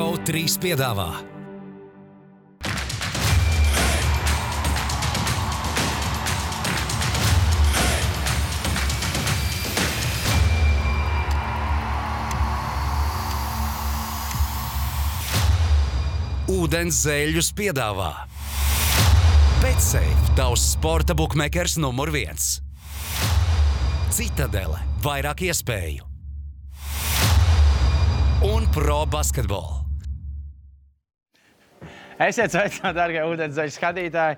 GO3 piedāvā. Ūdens zēļus piedāvā. BetSafe, tavs sporta bukmekers numur 1. Citadele, vairāk iespēju. Un pro basketbolu. Esiet sveicināti, dārgie ūdenszeļu skatītāji.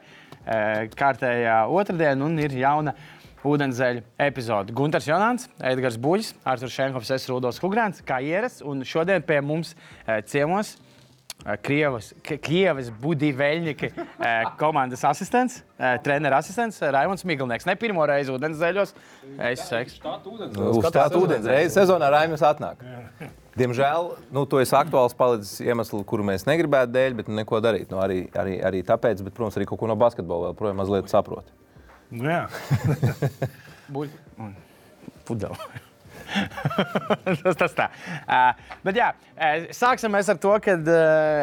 Kārtējā otrdiena un ir jauna ūdenszeļu epizode. Guntars Jonāns, Edgars Buļis, Artur Šenkovs, es Rūdols Hugrans, kā ierasts. Un šodien pie mums ciemos Krievas Budiveļņi komandas asistents, trenera asistents Raimonds Miglnieks. Ne pirmo reizi ūdenszeļos. Es sveiks. Uzstāt ūdenszeļos. Sezonā Raimonds atnāk. Diemžēl, tu esi aktuāls palicis iemeslu, kuru mēs negribētu dēļ, bet neko darīt. Arī tāpēc, bet, protams, arī kaut ko no basketbola vēl projām mazliet saproti. Jā. Pudel. Tas tā. Bet jā, sāksim mēs ar to, ka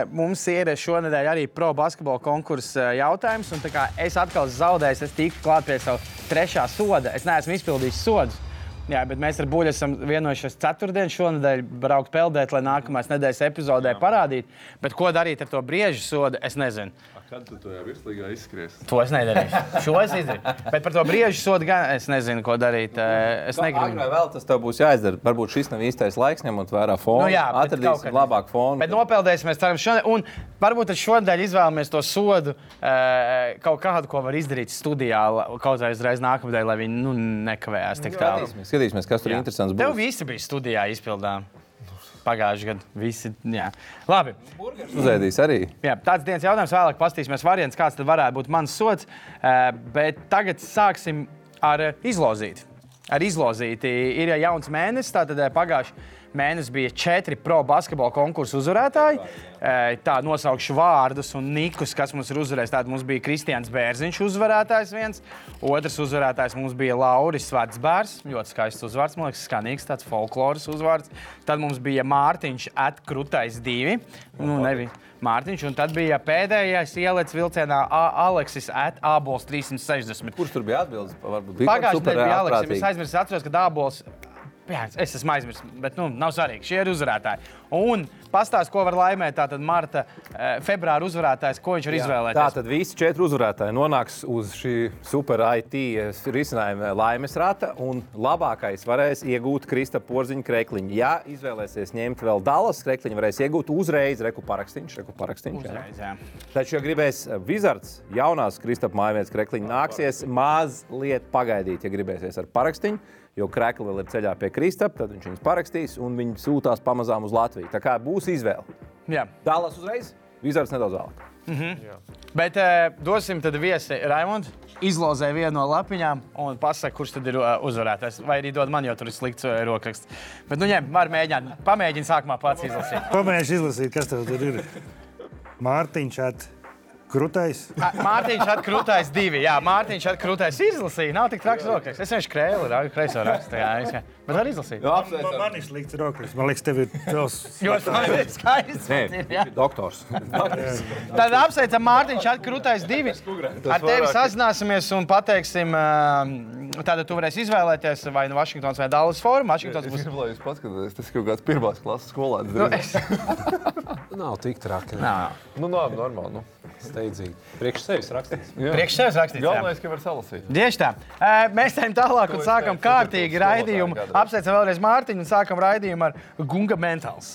mums ir šonedēļ arī pro basketbola konkursa jautājums. Un tā kā es atkal zaudēju, es tiku klāt pie savu 3. soda. Es neesmu izpildījis sodus. Jā, bet mēs ar Buļu esam vienojušies ceturtdien šonedēļ braukt peldēt, lai nākamās nedēļas epizodē parādīt. Bet ko darīt ar to briežu sodu, es nezinu. Kad tu to jau virslīgā izskries? To es nedarīšu. Šo es izdarīšu. Bet par to briežu sodu gan es nezinu, ko darīt. Es negribu. Agrāk vēl tas tev būs jāizdara. Varbūt šis nav īstais laiks ņemot vērā fonu. Jā, atradīsim labāk fonu. Bet nopeldēsimies, ceram, šonedēļ. Un varbūt ar šonedēļ izvēlamies to sodu kaut kādu, ko var izdarīt studijā, kaut vai uzreiz nākamdēļ, lai viņi nekavējās tik tālu. Skatīsimies, kas tur interesants būs. Tev visi bija studijā izpildām. Pagājuši gadu. Visi, jā. Labi. Burgers uzēdīs arī. Jā, tāds dienas jautājums vēlāk pastīsimies variants, kāds tad varētu būt mans sots. Bet tagad sāksim ar izlozīti. Ar izlozīti ir jauns mēnesis, tātad pagājuši mēnesis bija 4 pro basketbola konkursu uzvarētāji. Tā nosaukšu vārdus un nikus, kas mums ir uzvarējis. Tātad mums bija Kristians Bērziņš uzvarētājs viens. Otrs uzvarētājs mums bija Lauris Svatsbērs. Ļoti skaists uzvārds, man liekas, skanīgs, tāds folkloras uzvārds. Tad mums bija Mārtiņš atkrutais 2. Mārtiņš. Un tad bija pēdējais ielec vilcienā Aleksis Ābols 360. Kurš tur bija atbildes? Pagājuši bija Aleksis. Es aizmirsu, atceros, ka Ābols... Jā, es esmu aizmirsts, bet nav svarīgi. Šie ir uzvarētāji. Un pastāst, ko var laimēt tātad marta, februāra uzvarētājs, ko viņš var izvēlēties. Tātad visi 4 uzvarētāji nonāks uz šī super IT risinājuma laimes rata, un labākais varēs iegūt Krista Porziņa krekliņu. Ja izvēlēsies ņemt vēl Dallas krekliņu, varēs iegūt uzreiz reku parakstīņš. Uzreiz, jā. Taču, ja gribēs Wizards, jaunās Krista mājvietas krekliņu nāksies mazliet pagaidīt, ja gribēsies ar parakstīņu. Jo krekli vēl ir ceļā pie Kristapa, tad viņš viņus parakstīs un viņi sūtās pamazām uz Latviju. Tā kā būs izvēle. Jā. Dallas uzreiz, Wizards nedaudz vēlāk. Bet dosim tad viesi Raimonds, izlozē vienu no lapiņām un pasaka, kurš tad ir uzvarētājs. Vai arī dod man, jo tur ir slikts rokraksts. Bet var mēģināt. Pamēģini sākumā pats izlasīt. Pamēģini izlasīt, kas tev tur ir. Mārtiņš Krutais? Mārtiņš atkrutais 2, jā. Mārtiņš atkrutais izlasīja. Nav tik traks rokraksts. Es vienkārši kreiso rakstu. Jā. Bet var izlasīt? Man ir slikts rokraksts. Man liekas, tev ir tils... Jūs man ir skaists. Nē, doktors. Tad apsveicam Mārtiņš atkrutais 2. Ar tevi sazināsimies un pateiksim, tātad tu varēsi izvēlēties vai no Vašingtons vai Dallas formu. Vašingtons būs... Es gribu, lai jūs paskatāties. Tas kaut kāds 1. klases skolēns. Nav tik traki. Normāli. Steidzīgi. Priekš sevis rakstīts. Galvenais, ka var salasīt. Tieši tā. Mēs tēm tālāk un sākam kārtīgi raidījumu. Apsveicam vēlreiz Mārtiņu un sākam raidījumu ar Gunga Mentals.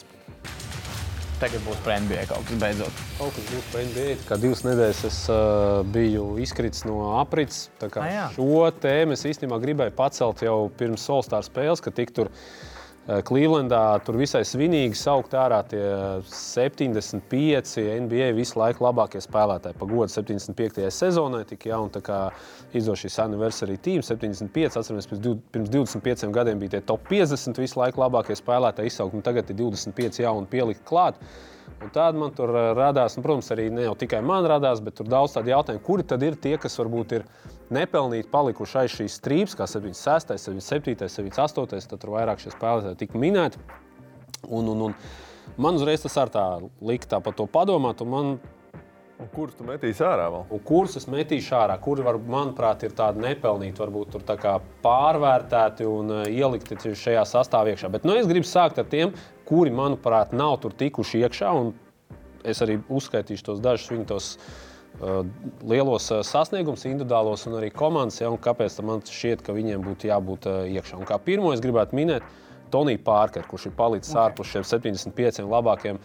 Tagad būs par NBA kaut kas beidzot. Kaut kas būs par NBA. Kā 2 nedēļas es biju izkrits no aprits. Tā kā šo tēmu es īstenībā gribēju pacelt jau pirms All-Star spēles, ka tik tur Clevelandā tur visai svinīgi saukt ārā tie 75 NBA visu laiku labākie spēlētāji. Pa godu 75. Sezonai tik jauni, tā kā izdošies anniversary team, 75, atceramies, pirms 25 gadiem bija tie top 50 visu laiku labākie spēlētāji izsaukt, un tagad ir 25 jauni pielikt klāt. Un tad man tur radās, protams, arī ne jau tikai man radās, bet tur daudz tādi jautājumi, kuri tad ir tie, kas varbūt ir nepelnīti palikuši aiz šīs strīpas, kā 76, 77, 78, tad tur vairāk šie spēlētāji tika minēti. Un Man uzreiz tas ar tā lika tā par to padomāt, un man... Un kurus tu metīsi ārā vēl? Un kurus es metīšu ārā, kuri, manuprāt, ir tādi nepelnīti, varbūt tur tā kā pārvērtēti un ielikti šajā sastāvā iekšā. Bet, es gribu sākt ar tiem, kuri, manuprāt, nav tur tikuši iekšā, un es arī uzskaitīšu tos dažus viņu tos lielos sasniegums, individuālos un arī komandas, ja, un kāpēc man šķiet, ka viņiem būtu jābūt iekšā. Un kā pirmo es gribētu minēt Tony Parker, kurš ir palicis ārpus šiem 75 labākiem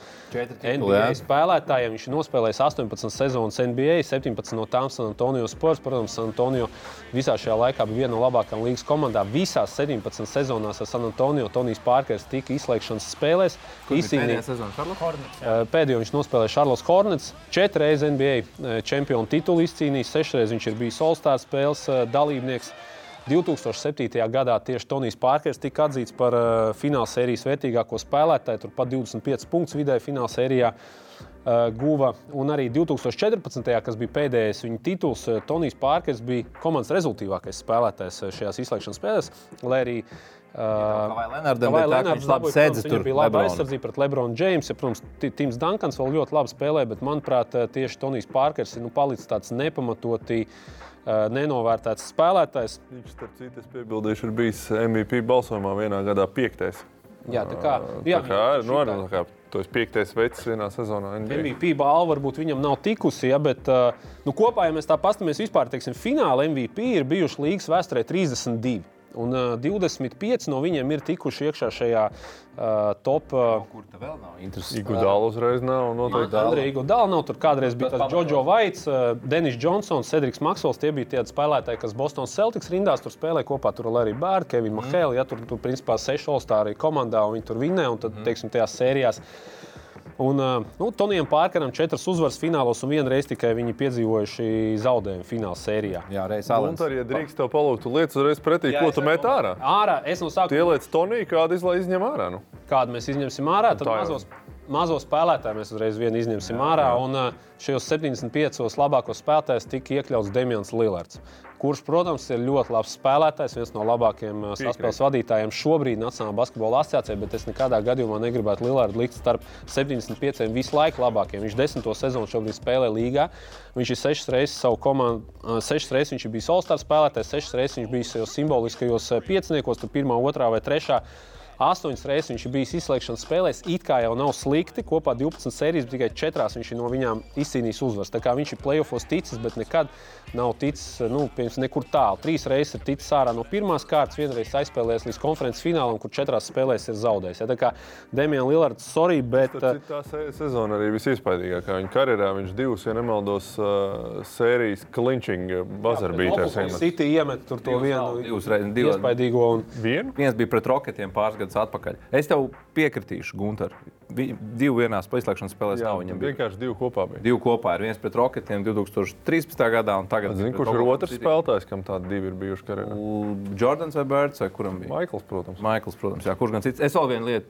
NBA spēlētājiem. Viņš ir nospēlējis 18 sezonas NBA, 17 no tām San Antonio Spurs. Protams, San Antonio visā šajā laikā bija viena no labākām līgas komandā. Visās 17 sezonās ar San Antonio Tonijs Parkers tika izslēgšanas spēlēs. Pēdējā sezona Šarlots Hornets? Pēdējo viņš nospēlēja Šarlots Hornets. 4 reizes NBA čempionu titulu izcīnījis, 6 reizes viņš ir bijis All-Star spēles dalībnieks. 2007. Gadā tieši Tonijs Parkers tika atzīts par finālsērijas vērtīgāko spēlētāju, tur pat 25 punktus vidēji finālsērijā guva. Un arī 2014. Kas bija pēdējais viņa tituls, Tonijs Parkers bija komandas rezultīvākais spēlētājs šajās izslēgšanas spēlēs, lai arī Kawhi Leonardam, bet tā, ka viņš labi sēdza tur Lebronu. Viņa bija laba aizsardzība pret Lebronu Jamesu. Protams, Tims Duncans vēl ļoti labi spēlē, bet, manuprāt, tieši Tonijs Parkers ir palicis tāds nepamatoti nenovērtēts spēlētājs. Viņš, starp citu, es piebildīšu, ir bijis MVP balsojumā vienā gadā 5. Jā, tā kā to ir 5. veids vienā sezonā NBA. MVP balva varbūt viņam nav tikusi, ja, bet kopā, ja mēs tā pastamies vispār, teiksim, fināla MVP ir bijuši līgas vēsturē 32. Un 25 no viņiem ir tikuši iekšā šajā top... Kur te vēl nav interesanti? Iguodala uzreiz nav, noteikti. Andrei Iguodala nav, tur kādreiz bija tas Jojo Vaits, Dennis Johnsons, Cedrics Maxwells, tie bija tie spēlētāji, kas Boston Celtics rindās tur spēlē kopā, tur Larry Bird, Kevin McHale, ja tur principā 6 All-Star komandā, un viņi tur vinē, un tad, teiksim, tajās sērijās. Un, Tonijam Parkeram 4 uzvaras finālos un vienreiz tikai viņi piedzīvojuši zaudējumu fināla sērijā. Jā, Reis Alens. Guntar, ja drīkst tev palūgt, tu liec uzreiz pretī, ko tu met ārā? Ārā, es sāku... Tu ieliec Toniju, kādu izņem ārā, Kādu mēs izņemsim ārā, tad mazo spēlētāju mēs uzreiz vienu izņemsim ārā. Un šajos 75 labākos spēlētājs tika iekļauts Demians Lillards, kurš, protams, ir ļoti labs spēlētājs, viens no labākajiem saspēles vadītājiem šobrīd Nacionālajā basketbola asociācijā, bet es nekādā gadījumā negribētu Lillardu likt starp 75 visu laiku labākajiem. Viņš 10. sezonu šobrīd spēlē līgā. Viņš ir 6 reizes savu komandu, 6 reizes viņš ir bijis All-Star spēlētājs, 6 reizes viņš bijis jau simboliskajos 5. tur 1., 2. vai 3. 8 reizes viņš ir bijis izslēgšanas spēlēs, it kā jau nav slikti, kopā 12 sērijas, bet tikai 4 viņš ir no viņām izcīnījis uzvaras. Tā kā viņš ir play-offos ticis, bet nekad nav ticis, piemēram, nekur tālu. 3 reizes ir ticis ārā no 1. kārtas, 1 reiz aizspēlējis līdz konferences finālam, kur 4 spēlēs ir zaudējis. Ja, tā kā Demian Lillards, sorry, bet... Tā sezona arī visiespaidīgākā viņa karjerā. Viņš 2, ja nemaldos, sērijas clinching buzzer beaters. City iemet tur to vienu iespaidīgo. Viens bija pret Rocketiem pāris atpakaļ. Es tev piekritīšu, Guntar. 2 vienās izslēgšanas spēlēs nav viņam bija. Vienkārši 2 kopā bija. 2 kopā ir. Viens pret Rocketiem 2013. gadā un tagad... Zini, kurš ir otrs spēlētājs, kam tādi 2 ir bijuši karjerā? Jordans vai Birds vai kuram bija? Maikls, protams. Jā, kurš gan cits. Es vēl vienu lietu.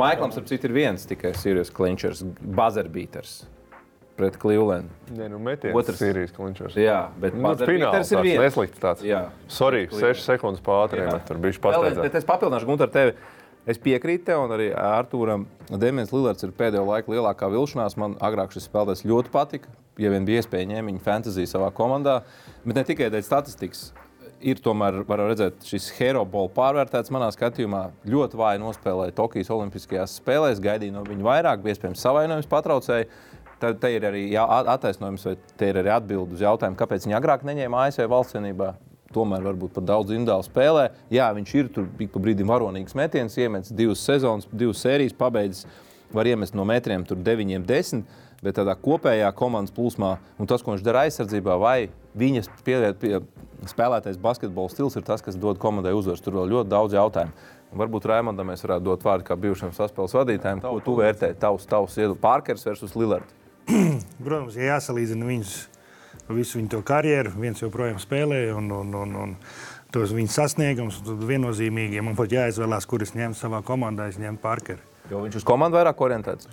Maiklam, starp citu, ir viens tikai serious clinchers, buzzer beaters pret Cleveland. Nē, meties serious clinchers. Jā, bet buzzer beaters ir viens. Neslikts tāds. Jā. Sorry, 6 sekundes pātriem, tur bišķi pasteidzās. Bet es papildināšu, Guntar, tevi. Es piekrītu tev un arī Arturam. Demians Lillards ir pēdējo laiku lielākā vilšanās. Man agrāk šis spēlētājs ļoti patika, ja vien bija iespēja ņēma viņa fantasy savā komandā. Bet ne tikai dēļ statistikas. Ir tomēr, var redzēt, šis hero ball pārvērtēts manā skatījumā. Ļoti vāji nospēlēja Tokijas olimpiskajās spēlēs, gaidīja no viņa vairāk, iespējams savainojums patraucēja. Te ir arī attaisnojums vai te ir arī atbildi uz jautājumu, kāpēc viņa agrāk neņēma ASV valstsvienībā. Tomēr varbūt par daudz individuāli spēlē. Jā, viņš ir tur pa brīdim varonīgs metiens, iemetis 2 sezonas, 2 sērijas, pabeidzis, var iemest no metriem tur 9-10, bet tādā kopējā komandas plūsmā un tas, ko viņš dara aizsardzībā, vai viņa spēlētais basketbola stils ir tas, kas dod komandai uzvaras. Tur vēl ļoti daudz jautājumu. Varbūt Raimondam mēs varētu dot vārdu kā bijušiem saspēles vadītājiem, ko tu vērtē, tavs iedod Parkers versus Lillard. Protams, ja jāsalīdzina viņus. Visu viņu to karjeru, viens joprojām spēlē un tos viņu sasniegums, un viennozīmīgi, ja man pat jāizvēlās, kur es ņemu savā komandā, es ņemu Parkeru. Jo viņš uz komandu vairāk orientēts?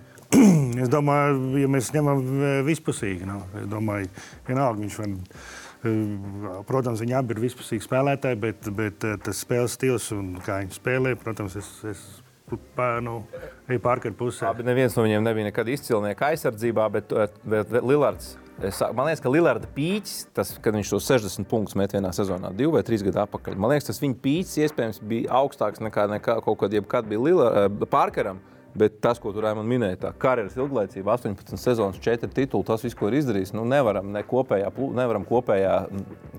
Es domāju, ja mēs ņemam vispusīgi, es domāju, vienalga viņš var... Protams, viņi abi ir vispusīgi spēlētāji, bet tas spēles stils un kā viņi spēlē, protams, es nu, arī Parkera pusē. Abi neviens no viņiem nebija nekad izcilnieka aizsardzībā, bet Lillards. Man liekas, ka Lillarda pīķis, tas, kad viņš to 60 punktus met vienā sezonā, 2 vai 3 gadu atpakaļ, man liekas, tas viņa pīķis iespējams bija augstāks nekā kaut kad jebkad bija Parkeram, bet tas, ko tu, Raimond, minēji, tā karjeras ilglaicība, 18 sezonas, 4 tituli, tas viss, ko ir izdarījis, nu nevaram kopējā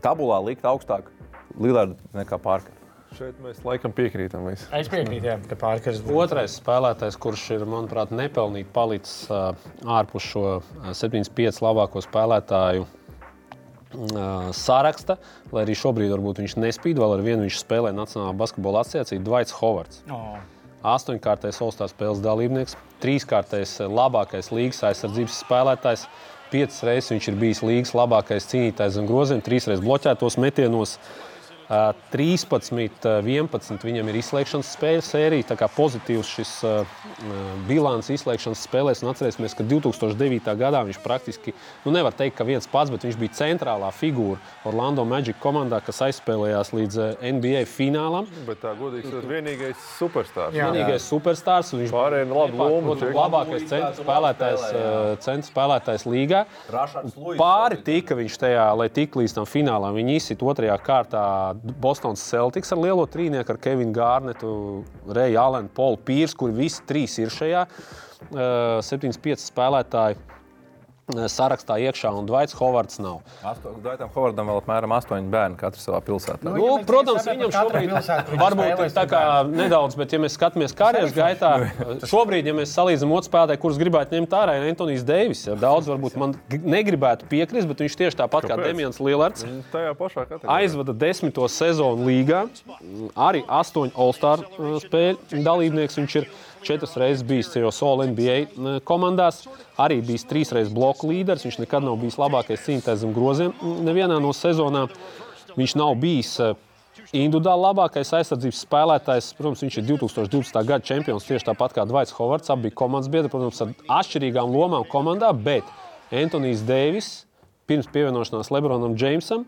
tabulā likt augstāk Lillarda nekā Parkeru. Šeit mēs laikam piekrītam visi. Es piekrītu, jā, ka Parkers būs. Otrais spēlētājs, kurš ir, manuprāt, nepelnīgi palicis ārpus šo 75 labāko spēlētāju saraksta, lai arī šobrīd varbūt viņš nespīd, vēl ar vienu viņš spēlē Nacionālā basketbola asociācijā, Dwight Howards. Oh. 8-kārtais All-Star spēles dalībnieks, 3-kārtais labākais līgas aizsardzības spēlētājs, 5 reizes viņš ir bijis līgas labākais cīnītājs zem groziem, 3 reizes bloķētos metienos, 13-11 viņam ir izslēgšanas spēles sērija, tā kā pozitīvs šis bilants izslēgšanas spēlēs. Un atcerēsimies, ka 2009. Gadā viņš praktiski, nu nevar teikt, ka viens pats, bet viņš bija centrālā figūra Orlando Magic komandā, kas aizspēlējās līdz NBA finālam. Bet tā godīgs ir vienīgais superstārs. Vienīgais superstārs. Viņš pārējiem labākais centra spēlētājs līgā. Pāri tika viņš tajā, lai tik līdz tam finālam. Viņi izsit otrajā kārtā Boston Celtics ar lielo trīnieku, ar Kevinu Garnetu, Ray Allen, Paul Pierce, kuri visi 3 ir šajā 75 spēlētāju sarakstā iekšā, un Dwights Howards nav. Dwightam Howardam vēl apmēram 8 bērni katru savā pilsētā. Nu, protams, viņam šobrīd varbūt tā kā nedaudz, bet ja mēs skatāmies karjeras gaitā, šobrīd, ja mēs salīdzam otru spēlētāju, kurus gribētu ņemt ārā, ir Anthony's Davis. Ja, daudz varbūt man negribētu piekrist, bet viņš tieši tāpat kā Demians Lillards aizvada 10. sezonu līgā, arī 8 All-Star spēļu dalībnieks viņš ir. 4 reizes bijis tajos All-NBA komandās, arī bijis 3 reizes bloku līderis, viņš nekad nav bijis labākais cīnītājs zem groziem. Nevienā no sezonā viņš nav bijis individuāli labākais aizsardzības spēlētājs. Protams, viņš ir 2020. Gada čempions, tieši tāpat kā Dwights Howards, abi bija komandas biedri, protams, ar atšķirīgām lomām komandā, bet Anthony's Davis, pirms pievienošanās LeBronam Jamesam,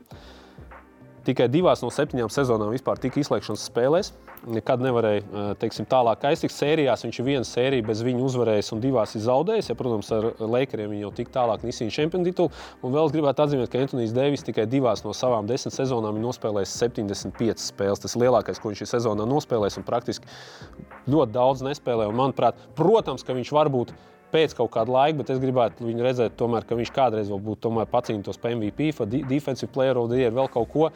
tikai 2 no 7 sezonām vispār tika izslēgšanas spēlēs. Nekad nevarēja, teiksim, tālāk aiztikt. Sērijās viņš ir 1 sērija bez viņa uzvarējis un 2 ir zaudējis. Ja, protams, ar Lakeriem viņi jau tik tālāk nisīja čempionu titulu. Un vēl es gribētu atzīmēt, ka Anthony's Davis tikai 2 no savām 10 sezonām ir nospēlējis 75 spēles. Tas lielākais, ko viņš šī sezonā nospēlējis un praktiski ļoti daudz nespēlē. Un, manuprāt, protams, ka viņš varbūt pēc kaut kāda laika, bet es gribētu viņu redzēt tomēr, ka viņš kādreiz vēl būtu tomēr pacīnītos pa MVP, pa Defensive Player of the Year, vēl kaut ko,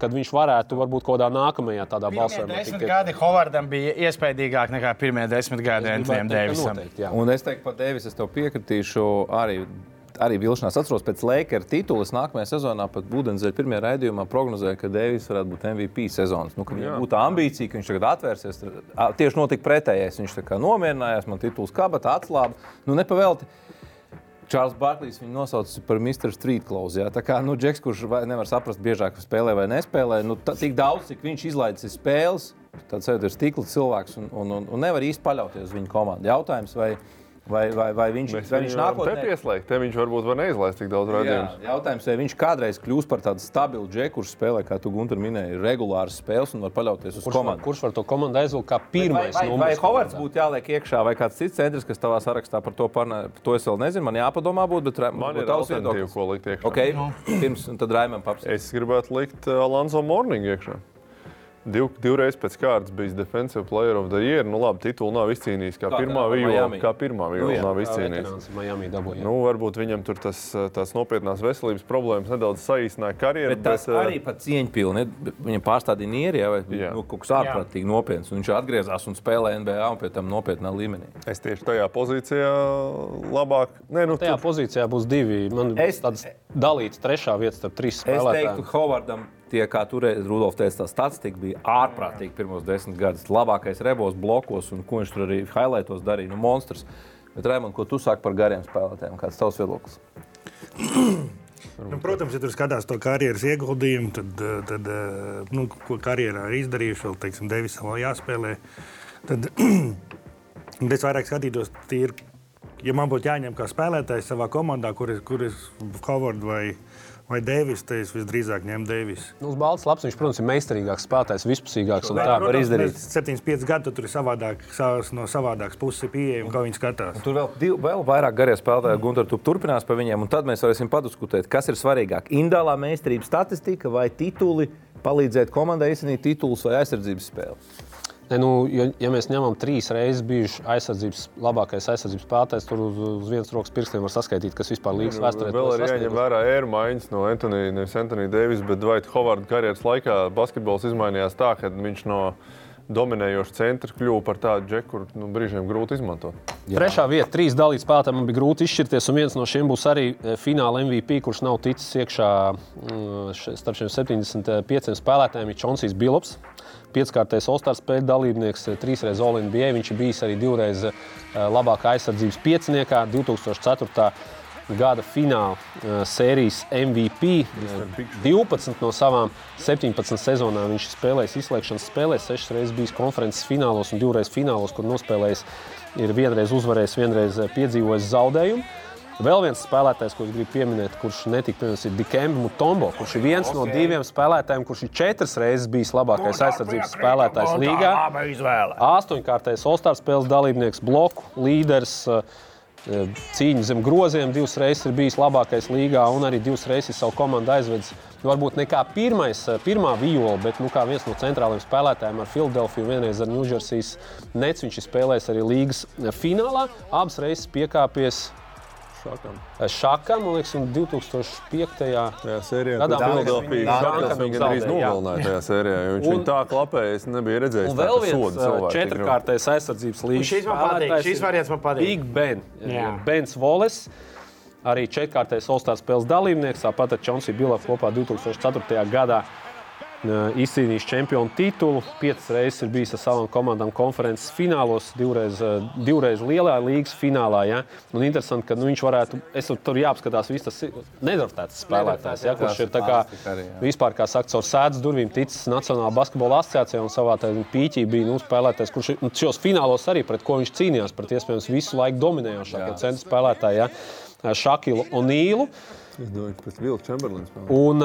kad viņš varētu varbūt kādā nākamajā tādā balsojumā. 10 gadi Howardam bija iespējīgāk nekā pirmie 10 gadi Anthonyam Davisam. Un es teiktu, pa Davis, es tev piekritīšu arī vilšanās. Atceros pēc Laker titulas nākamajā sezonā pat Budenzeļa pirmajā raidījumā prognozēja, ka Davis varētu būt MVP sezonas. Nu, ka viņam būtu ambīcija, ka viņš tagad atvērsies. Tieši notika pretējais. Viņš tā kā nomierinājās, man tituls kabata atslāba. Nu, nepavēlti. Charles Barklīs viņu nosaucis par Mr. Street Clothes, jā. Tā kā, nu, Džeks, kurš nevar saprast biežāk spēlē vai nespēlē, nu, tik daudz, cik viņš izlaidzis spēles, tad sevi ir stikla cilvēks un nevar īsti paļauties uz viņu komandu. Jautājums, vai viņš nākotnē te pieslēgt, te viņš varbūt var neizlaist tik daudz raidījumus. Jā, jautājums, vai viņš kādreiz kļūs par tādu stabilu džeku, kurš spēlē, kā tu, Gunter, minēji, regulāras spēles un var paļauties uz komandu. Kurš var to komandu aizvilkt kā pirmais numurs? Vai Howards būtu jāliek iekšā vai kāds cits centrs, kas tavā sarakstā par to es vēl nezinu, man jāpadomā būtu, bet man ir alternatīva, ko likt iekšā. Okei, pirms tad Raimam papsīt. Es gribētu likt Alonzo Mourning iekšā. 2 reizes pēc kārtas bijis Defensive Player of the Year. Nu labi, titulu nav izcīnījis, kā pirmā vīla nav izcīnījis. Miami dabūja. Nu, varbūt viņam tur tās nopietnās veselības problēmas nedaudz saīsināja karjeru, bet tas arī pat cieņpilni, viņam pārstādīja nieri, vai nu kaut kas ārprātīgi nopietns, un viņš atgriezās un spēlēja NBA un pie tam nopietnā līmenī. Es tieši tajā pozīcijā labāk. Tajā pozīcijā būs 2, man tāds dalīts 3. vietas starp 3 spēlētājiem. Es teiktu Howardam tie, kā turēja, Rudolf teica, tā statistika bija ārprātīgi pirmos 10 gadus. Labākais rebos, blokos un ko viņš tur arī highlightos darīja, monstrs. Bet, Raimond, ko tu saki par gariem spēlētājiem? Kāds tavs viedoklis? Protams, ja tur skatās to karjeras ieguldījumu, tad nu, ko karjerā ir izdarījuši, vēl, teiksim, Davisam vēl jāspēlē, tad es vairāk skatītos tīri ja man būtu jāņem kā spēlētājs savā komandā, kur ir Howard vai Davis, tad es visdrīzāk ņem Davis. Uz balts labs, viņš, protams, ir meistarīgāks spēlētājs, vispusīgāks un tā var izdarīt. 75 gadu, tur ir savādāk, no savādākas puses pieejam, kā viņš skatās. Un tur vēl vairāk garie spēlētāji, Gunter, tu turpinās par viņiem, un tad mēs varēsim padiskutēt, kas ir svarīgāk, individuālā meistarība statistika vai tituli, palīdzēt komandai izcīnīt titulus vai aizsardzības spēles? Ja mēs ņemam 3 reizes bijuši labākais aizsardzības spēlētājs, tur uz vienas rokas pirkstiem var saskaitīt, kas vispār līgas vēsturē. Vēl arī jāņem vērā airmaiņas no Anthony Davis, bet Dwight Howard karjeras laikā basketbols izmainījās tā, ka viņš no dominējoša centra kļuva par tādu džeku, kur brīžiem grūti izmantot. Jā. 3. vieta, 3 dalīt spēlētājiem bija grūti izšķirties, un viens no šiem būs arī fināla MVP, kurš nav ticis iekšā starp šiem 75 spēlētājiem, ir Chauncey Billups. 5-kārtais All-Star spēļu dalībnieks, 3-reiz All-NBA, viņš ir bijis arī 2-reiz labākā aizsardzības 5-niekā, 2004. Gada fināla sērijas MVP, 12 no savām 17 sezonām viņš spēlējis izslēgšanas spēlēs, 6 reizes bijis konferences finālos un 2 reizes finālos, kur nospēlējis, ir vienreiz uzvarējis, vienreiz piedzīvojis zaudējumu. Vēl viens spēlētājs, ko es gribu pieminēt, kurš netika pieminēts, ir Dikembe Mutombo, kurš ir viens no 2 spēlētājiem, kurš ir 4 reizes bijis labākais aizsardzības spēlētājs līgā. 8-kārtais All-Star spēles dalībnieks, bloku līderis, cīņu zem groziem, 2 reizes ir bijis labākais līgā un arī 2 reizes savu komandu aizvedis. Varbūt ne kā pirmā vijola, bet kā viens no centrāliem spēlētājiem ar Filadelfiju, vienreiz ar New Jersey's Nets, viņš ir spēlējis arī līgas finālā, abas reizes piekāpies Šakam, man liekas, un 2005. Gadā Filadelfiju gandrīz nogalināja tajā sērijā, jo viņš viņu tā klapēja, es nebija redzējis tā, ka soda cilvēki. 4-kārtais aizsardzības līgas spēlētājs šis Big Ben, Bens Wallace, arī 4-kārtais All-Star spēles dalībnieks, tāpat ar Chauncey Billups kopā 2004. Gadā izcīnījis čempionu titulu, 5 reizes ir bijis ar savām komandām konferences finālos, 2 reizes lielā līgas finālā, ja. Un interesanti, ka viņš varētu, tur jāapskatās viss tas nedraftētas spēlētājs, ja, kurš ir tā kā vispār, kā saka, caur sēdes durvīm ticis Nacionālā basketbola asociācijā un savā pīķī bija spēlētājs, kurš šos finālos arī pret ko viņš cīnījās, pret iespējams visu laiku dominējošākie centra spēlētāji, ja. Shaquille O'Nealu. Es domāju, ka pēc Will Chamberlains. Un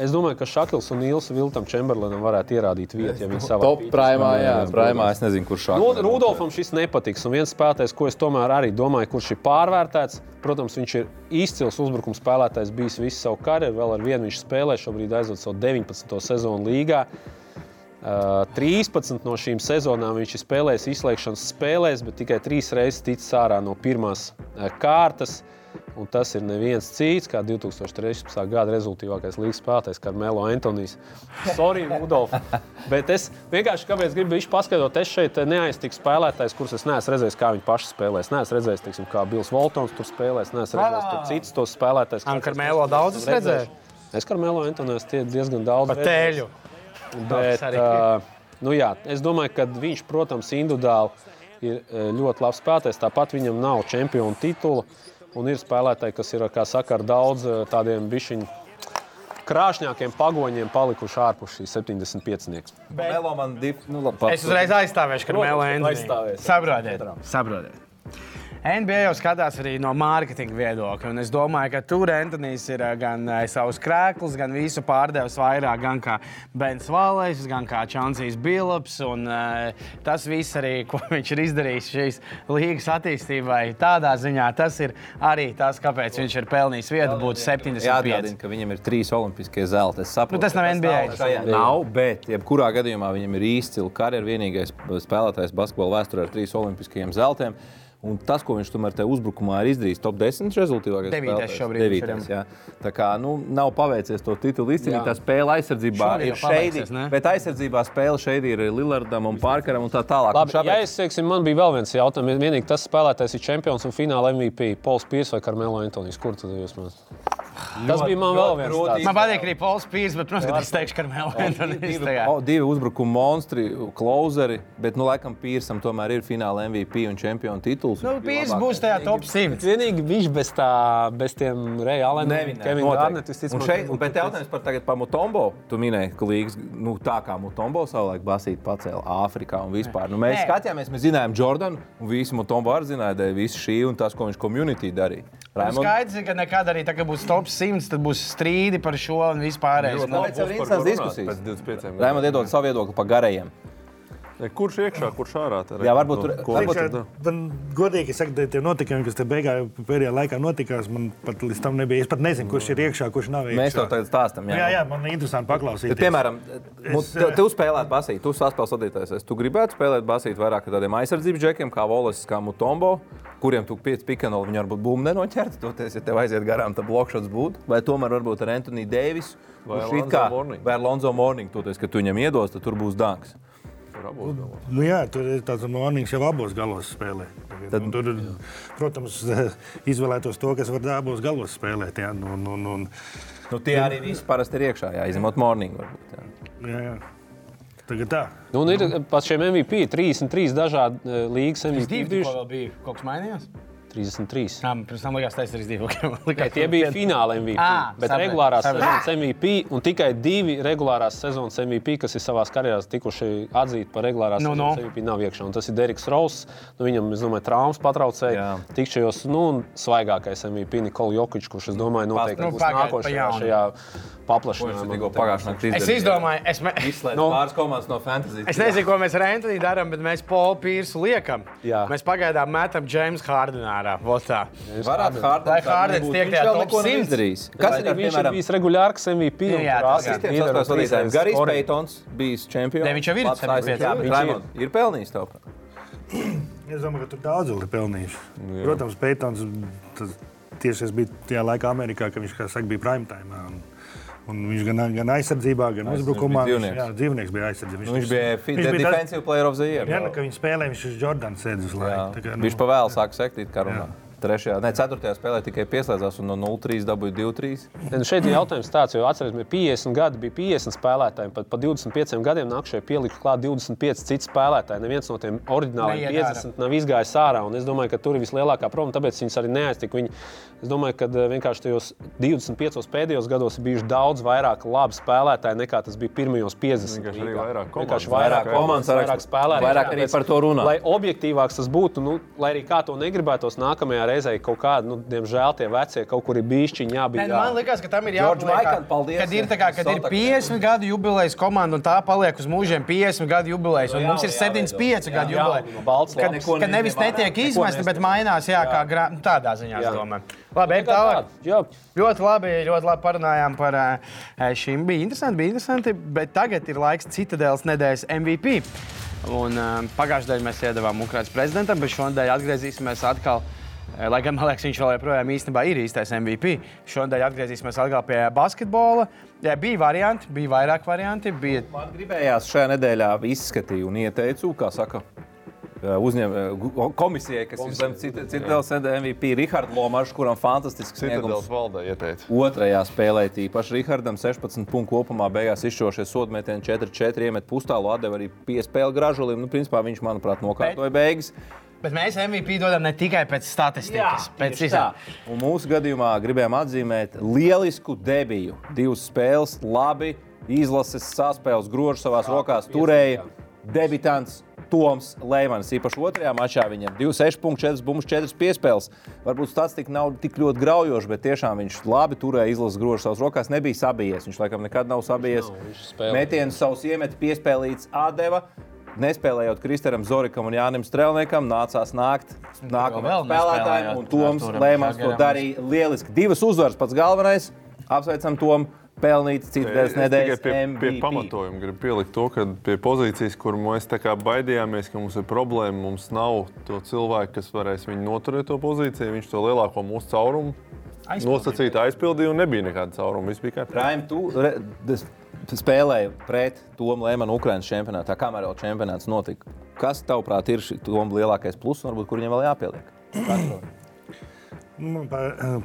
es domāju, ka Shaquilles O'Neals Wiltam Chamberlainam varētu ierādīt vietu, ja viņš savā top primā, es nezinu, kurš Shaquille. Rudolfam šis nepatiks, un viens spēlētājs, ko es tomēr arī domāju, kurš ir pārvērtēts, protams, viņš ir izcils uzbrukuma spēlētājs bijis visu savu karjeru, vēl ar vienu viņš spēlē, šobrīd aizved savu 19. sezonu līgā. 13 no šīm sezonām viņš ir spēlējis izslēgšanas spēlēs, bet tikai 3 reizes ticis ārā no pirmās kārtas. Un tas ir neviens cits, kā 2013. Gada rezultīvākais līgas spēlētājs Carmelo Anthonijs. Sorry, Rudolf, bet es vienkārši, kāpēc gribu visu paskaidrot, es šeit neaiztiks spēlētājs, kurus es neesmu redzējis, kā viņi paši spēlēs. Neesmu redzējis, tiksim, kā Bills Waltons tur spēlēs, neesmu redzējis tur citus tos spēlētājs. Un Carmelo daudz es redzēju? Es Carmelo Anthonijs tie diezgan daudz redzēju. Bet, es domāju, ka viņš, protams, individuāli ir ļoti labs spēlētājs, tāpat viņam nav čempionu titula un ir spēlētāji, kas ir, kā saka, ar daudz tādiem bišķiņu krāšņākiem pagoņiem palikuši ārpus šī 75-nieks. Melo man es uzreiz aizstāvēšu, kad Melo Anthony. Sabrādēt. NBA jau skatās arī no mārketinga viedokļa, un es domāju, ka tur Anthonijs ir gan savus krēklus, gan visu pārdevis vairāk, gan kā Bens Wallace, gan kā Chauncey Billups, un tas viss arī, ko viņš ir izdarījis šīs līgas attīstībai, tādā ziņā tas ir arī tas, kāpēc viņš ir pelnījis vietu būt 75. Jāatgādina, ka viņam ir 3 olimpiskie zelti, es saprotu. Tas nav NBA. Nav, bet jebkurā gadījumā viņam ir izcila karjeru, vienīgais spēlētājs basketbola vēsturē ar 3 olimpiskajiem zeltiem. Un tas, ko viņš tomēr tajā uzbrukumā ir izdarījis, top 10 rezultīvākais spēlētājs. 9. šobrīd. 9. Jā. Tā kā, nav paveicies to titulu izcīnīt, tā spēle aizsardzībā šobrīd ir šeit, bet aizsardzībā spēle šeit ir Lillardam un Parkeram un tā tālāk. Labi, ja es teiksim, man bija vēl viens jautājums, vienīgi tas spēlētājs ir čempions un fināla MVP, Pauls Pierce vai Carmelo Anthonijs, kur tad jūs mēs? Tas bija man vēl viens tāds. Man patīk arī Pauls Pierce, bet, protams, ka es teikšu Carmelo Anthony. Divi uzbrukuma monstri, klauzeri, bet, nu, laikam Pierceam tomēr ir fināla MVP un čempionu tituls. Nu, Pierce būs tajā top 100. Vienīgi viņš bez tiem Ray Allen, Kevin Garnett. Bet jautājums par tagad par Mutombo. Tu minēji, ka līgas, nu, tā kā Mutombo savulaik basīt pacēla Āfrikā un vispār. Nu, mēs skatījāmies, mēs zinājām Jordanu, un visi Mutombo arī zināja, dēļ visi šī un tas, ko viņš community darīja. Skaidrs, ka nekad arī, tā kā būs top 100, tad būs strīdi par šo un vispārējais. Tāpēc jau viens tās diskusijas. Raimond iedod savu viedokli par garajiem. Kurš iekšā, kurš ārā? Jā, varbūt tur... Godīgi saka, tie notikumi, kas te beigā pēdējā laikā notikās, man pat līdz tam nebija. Es pat nezinu, kurš ir iekšā, kurš nav iekšā. Mēs to tagad stāstam, jā. Jā, man interesanti paklausīties. Piemēram, tu spēlēt basīt, tu saspēles vadītājs. Tu gribētu spēlēt basīt vairāk ar tādiem aizsardzības džekiem, kā Wallace, kā Mutombo, kuriem tu piec pikanoli, viņi varbūt bumbu nenoķert, toties, ja tev aiziet garām, tad blokšots būtu. Vai tomēr varbūt ar Anthony Davis, vai Lonzo Morning, toties, ka tu viņam iedos, tad tur būs dunks. Nu jā, tur ir tāds Mornings jau abos galos spēlē. Tad, tur, protams, izvēlētos to, kas var abos galos spēlēt. Jā. Nu tie arī visi parasti ir iekšā, jā, izņemot Morningu varbūt. Jā. Tagad tā. Nu ir par šiem MVP 33 dažādi līgas MVP. 32 ko vēl bija? Kaut kas mainījās? 33. Pirms tam likās taisa 32. Tie bija fināla MVP, bet regulārās sezonas MVP un tikai 2 regulārās sezonas MVP, kas ir savās karjerās tikuši atzīti par regulārās sezonas MVP, nav iekšā. Un tas ir Deriks Rose, viņam, es domāju, traumas patraucēja. Tikšajos, svaigākais MVP Nikola Jokić, kurš, es domāju, noteikti būs nākošajā šajā paplašinājumā. Es izdomāju, izslēdz pāris komandas no fantasy. Es nezinu, ko mēs ar Anthony darām, bet mēs Paul Pierce liekam. Mēs pagaidām metam James Hardenā. Varētu Hardens tiek tajā top 100. Kas ir, piemēram, bijis regulārks MVP? Jā, tas ir Garis Paytons, bijis čempions. Ne, viņš jau ir čempions. Ir pelnījis tev? Es domāju, ka tur daudz ir pelnījuši. Protams, Paytons, tieši es biju tajā laikā Amerikā, ka viņš, kā saka, bija prime time. Un viņš gan aizsardzībā, gan uzbrukumā. Dzīvnieks bija aizsardzībā. Viņš bija defensive player of the year. Jā, ka viņš spēlē, viņš uz Jordana sēdz uz laiku. Viņš pa vēl sāka sektīt karunā. 4. spēlē tikai pieslēdzās un no 0-3 dabūja 2-3. Šeit ir jautājums tāds, jo atcerēsimies, 50 gadi bija 50 spēlētājiem, pat pa 25 gadiem nākšajai pielika klāt 25 citi spēlētāji. Neviens no tiem oriģināliem 50 nav izgājis ārā, un es domāju, ka tur ir vislielākā problēma, tāpēc viņus arī neaiztika. Es domāju, ka vienkārši tajos 25 pēdējos gados ir bijuši daudz vairāk labi spēlētāji, nekā tas bija pirmajos 50. Vienkārši vairāk komandas, vairāk spēlētāji. Vairāk arī par to runā. Lai objektīvāks tas būtu, lai arī kā to negribētos nākamajā reizei kaut kādi, diemžēl tie vecie kaut kur ir bišķiņi jābijā. Man liekas, ka tam ir jāpaliek, kad ir tā kā, kad ir 50 gadu jubilejs komanda un tā paliek uz mūžiem 50 gadu jubilejs, un mums ir 75 gadu jubilejs, ka nevis netiek izmesti, bet mainās, jā, kā tādā ziņā, es domāju. Labi, ejam tālāk. Ļoti labi parunājām par šīm. Bija interesanti, bet tagad ir laiks Citadels nedēļas MVP. Un pagājušajā nedēļā mēs iedavām Ukrainas prezidentam, bet šonedēļ atgriezīsimies atkal. Lai gan, man liekas, viņš vēl joprojām īstenībā ir īstais MVP. Šonedēļ atgriezīsimies atkal pie basketbola. Jā, bija vairāk varianti. Man gribējās šajā nedēļā izskatīju un ieteicu, kā saka, komisijai, kas ir zem Citadels MVP, Rihards Lomažs, kuram fantastisks sniegums. Citadels valdē ieteicu. 2. spēlē tīpaši Rihardam 16 punktu kopumā beigās izšķirošie sodmetieni 4-4, iemet pustālu, atdeva arī piespēli Gražulim. Principā viņš, manuprāt, nokārtoja beigas. Bet mēs MVP dodam ne tikai pēc statistikas, pēc visām. Un mūsu gadījumā gribējām atzīmēt lielisku debiju. 2 spēles, labi, izlases saspēles grožu savās rokās turēja debitants Toms Leimanis. Īpaši 2. mačā viņam 26 punkti, 4 bumbas, 4 piespēles. Varbūt statistika nav tik ļoti graujoša, bet tiešām viņš labi turēja izlases grožu savās rokās, nebija sabijies. Viņš laikam nekad nav sabijies. Metienus savus iemeti piespēlīts atdeva. Nespēlējot Kristeram Zorikam un Jānim Strelniekam, nācās nākt nākamajam spēlētājiem, un Toms Leimans to darīja lieliski. 2 uzvaras pats galvenais. Apsveicam Tomu, pelnīts Citadels nedēļas MVP. Pie pamatojuma gribu pielikt to, ka pie pozīcijas, kur mēs tā kā baidījāmies, ka mums ir problēma, mums nav to cilvēku, kas varēs viņu noturēt to pozīciju, viņš to lielāko mūsu caurumu nosacīja, aizpildīja un nebija nekāda cauruma. Viss bija kārtībā. Raim, spēlēja pret Tomu Leimanu Ukrainas čempionātā, kamēr vēl čempionāts notika. Kas, tavuprāt, ir Tomu lielākais pluss, varbūt, kur viņam vēl jāpieliek? Man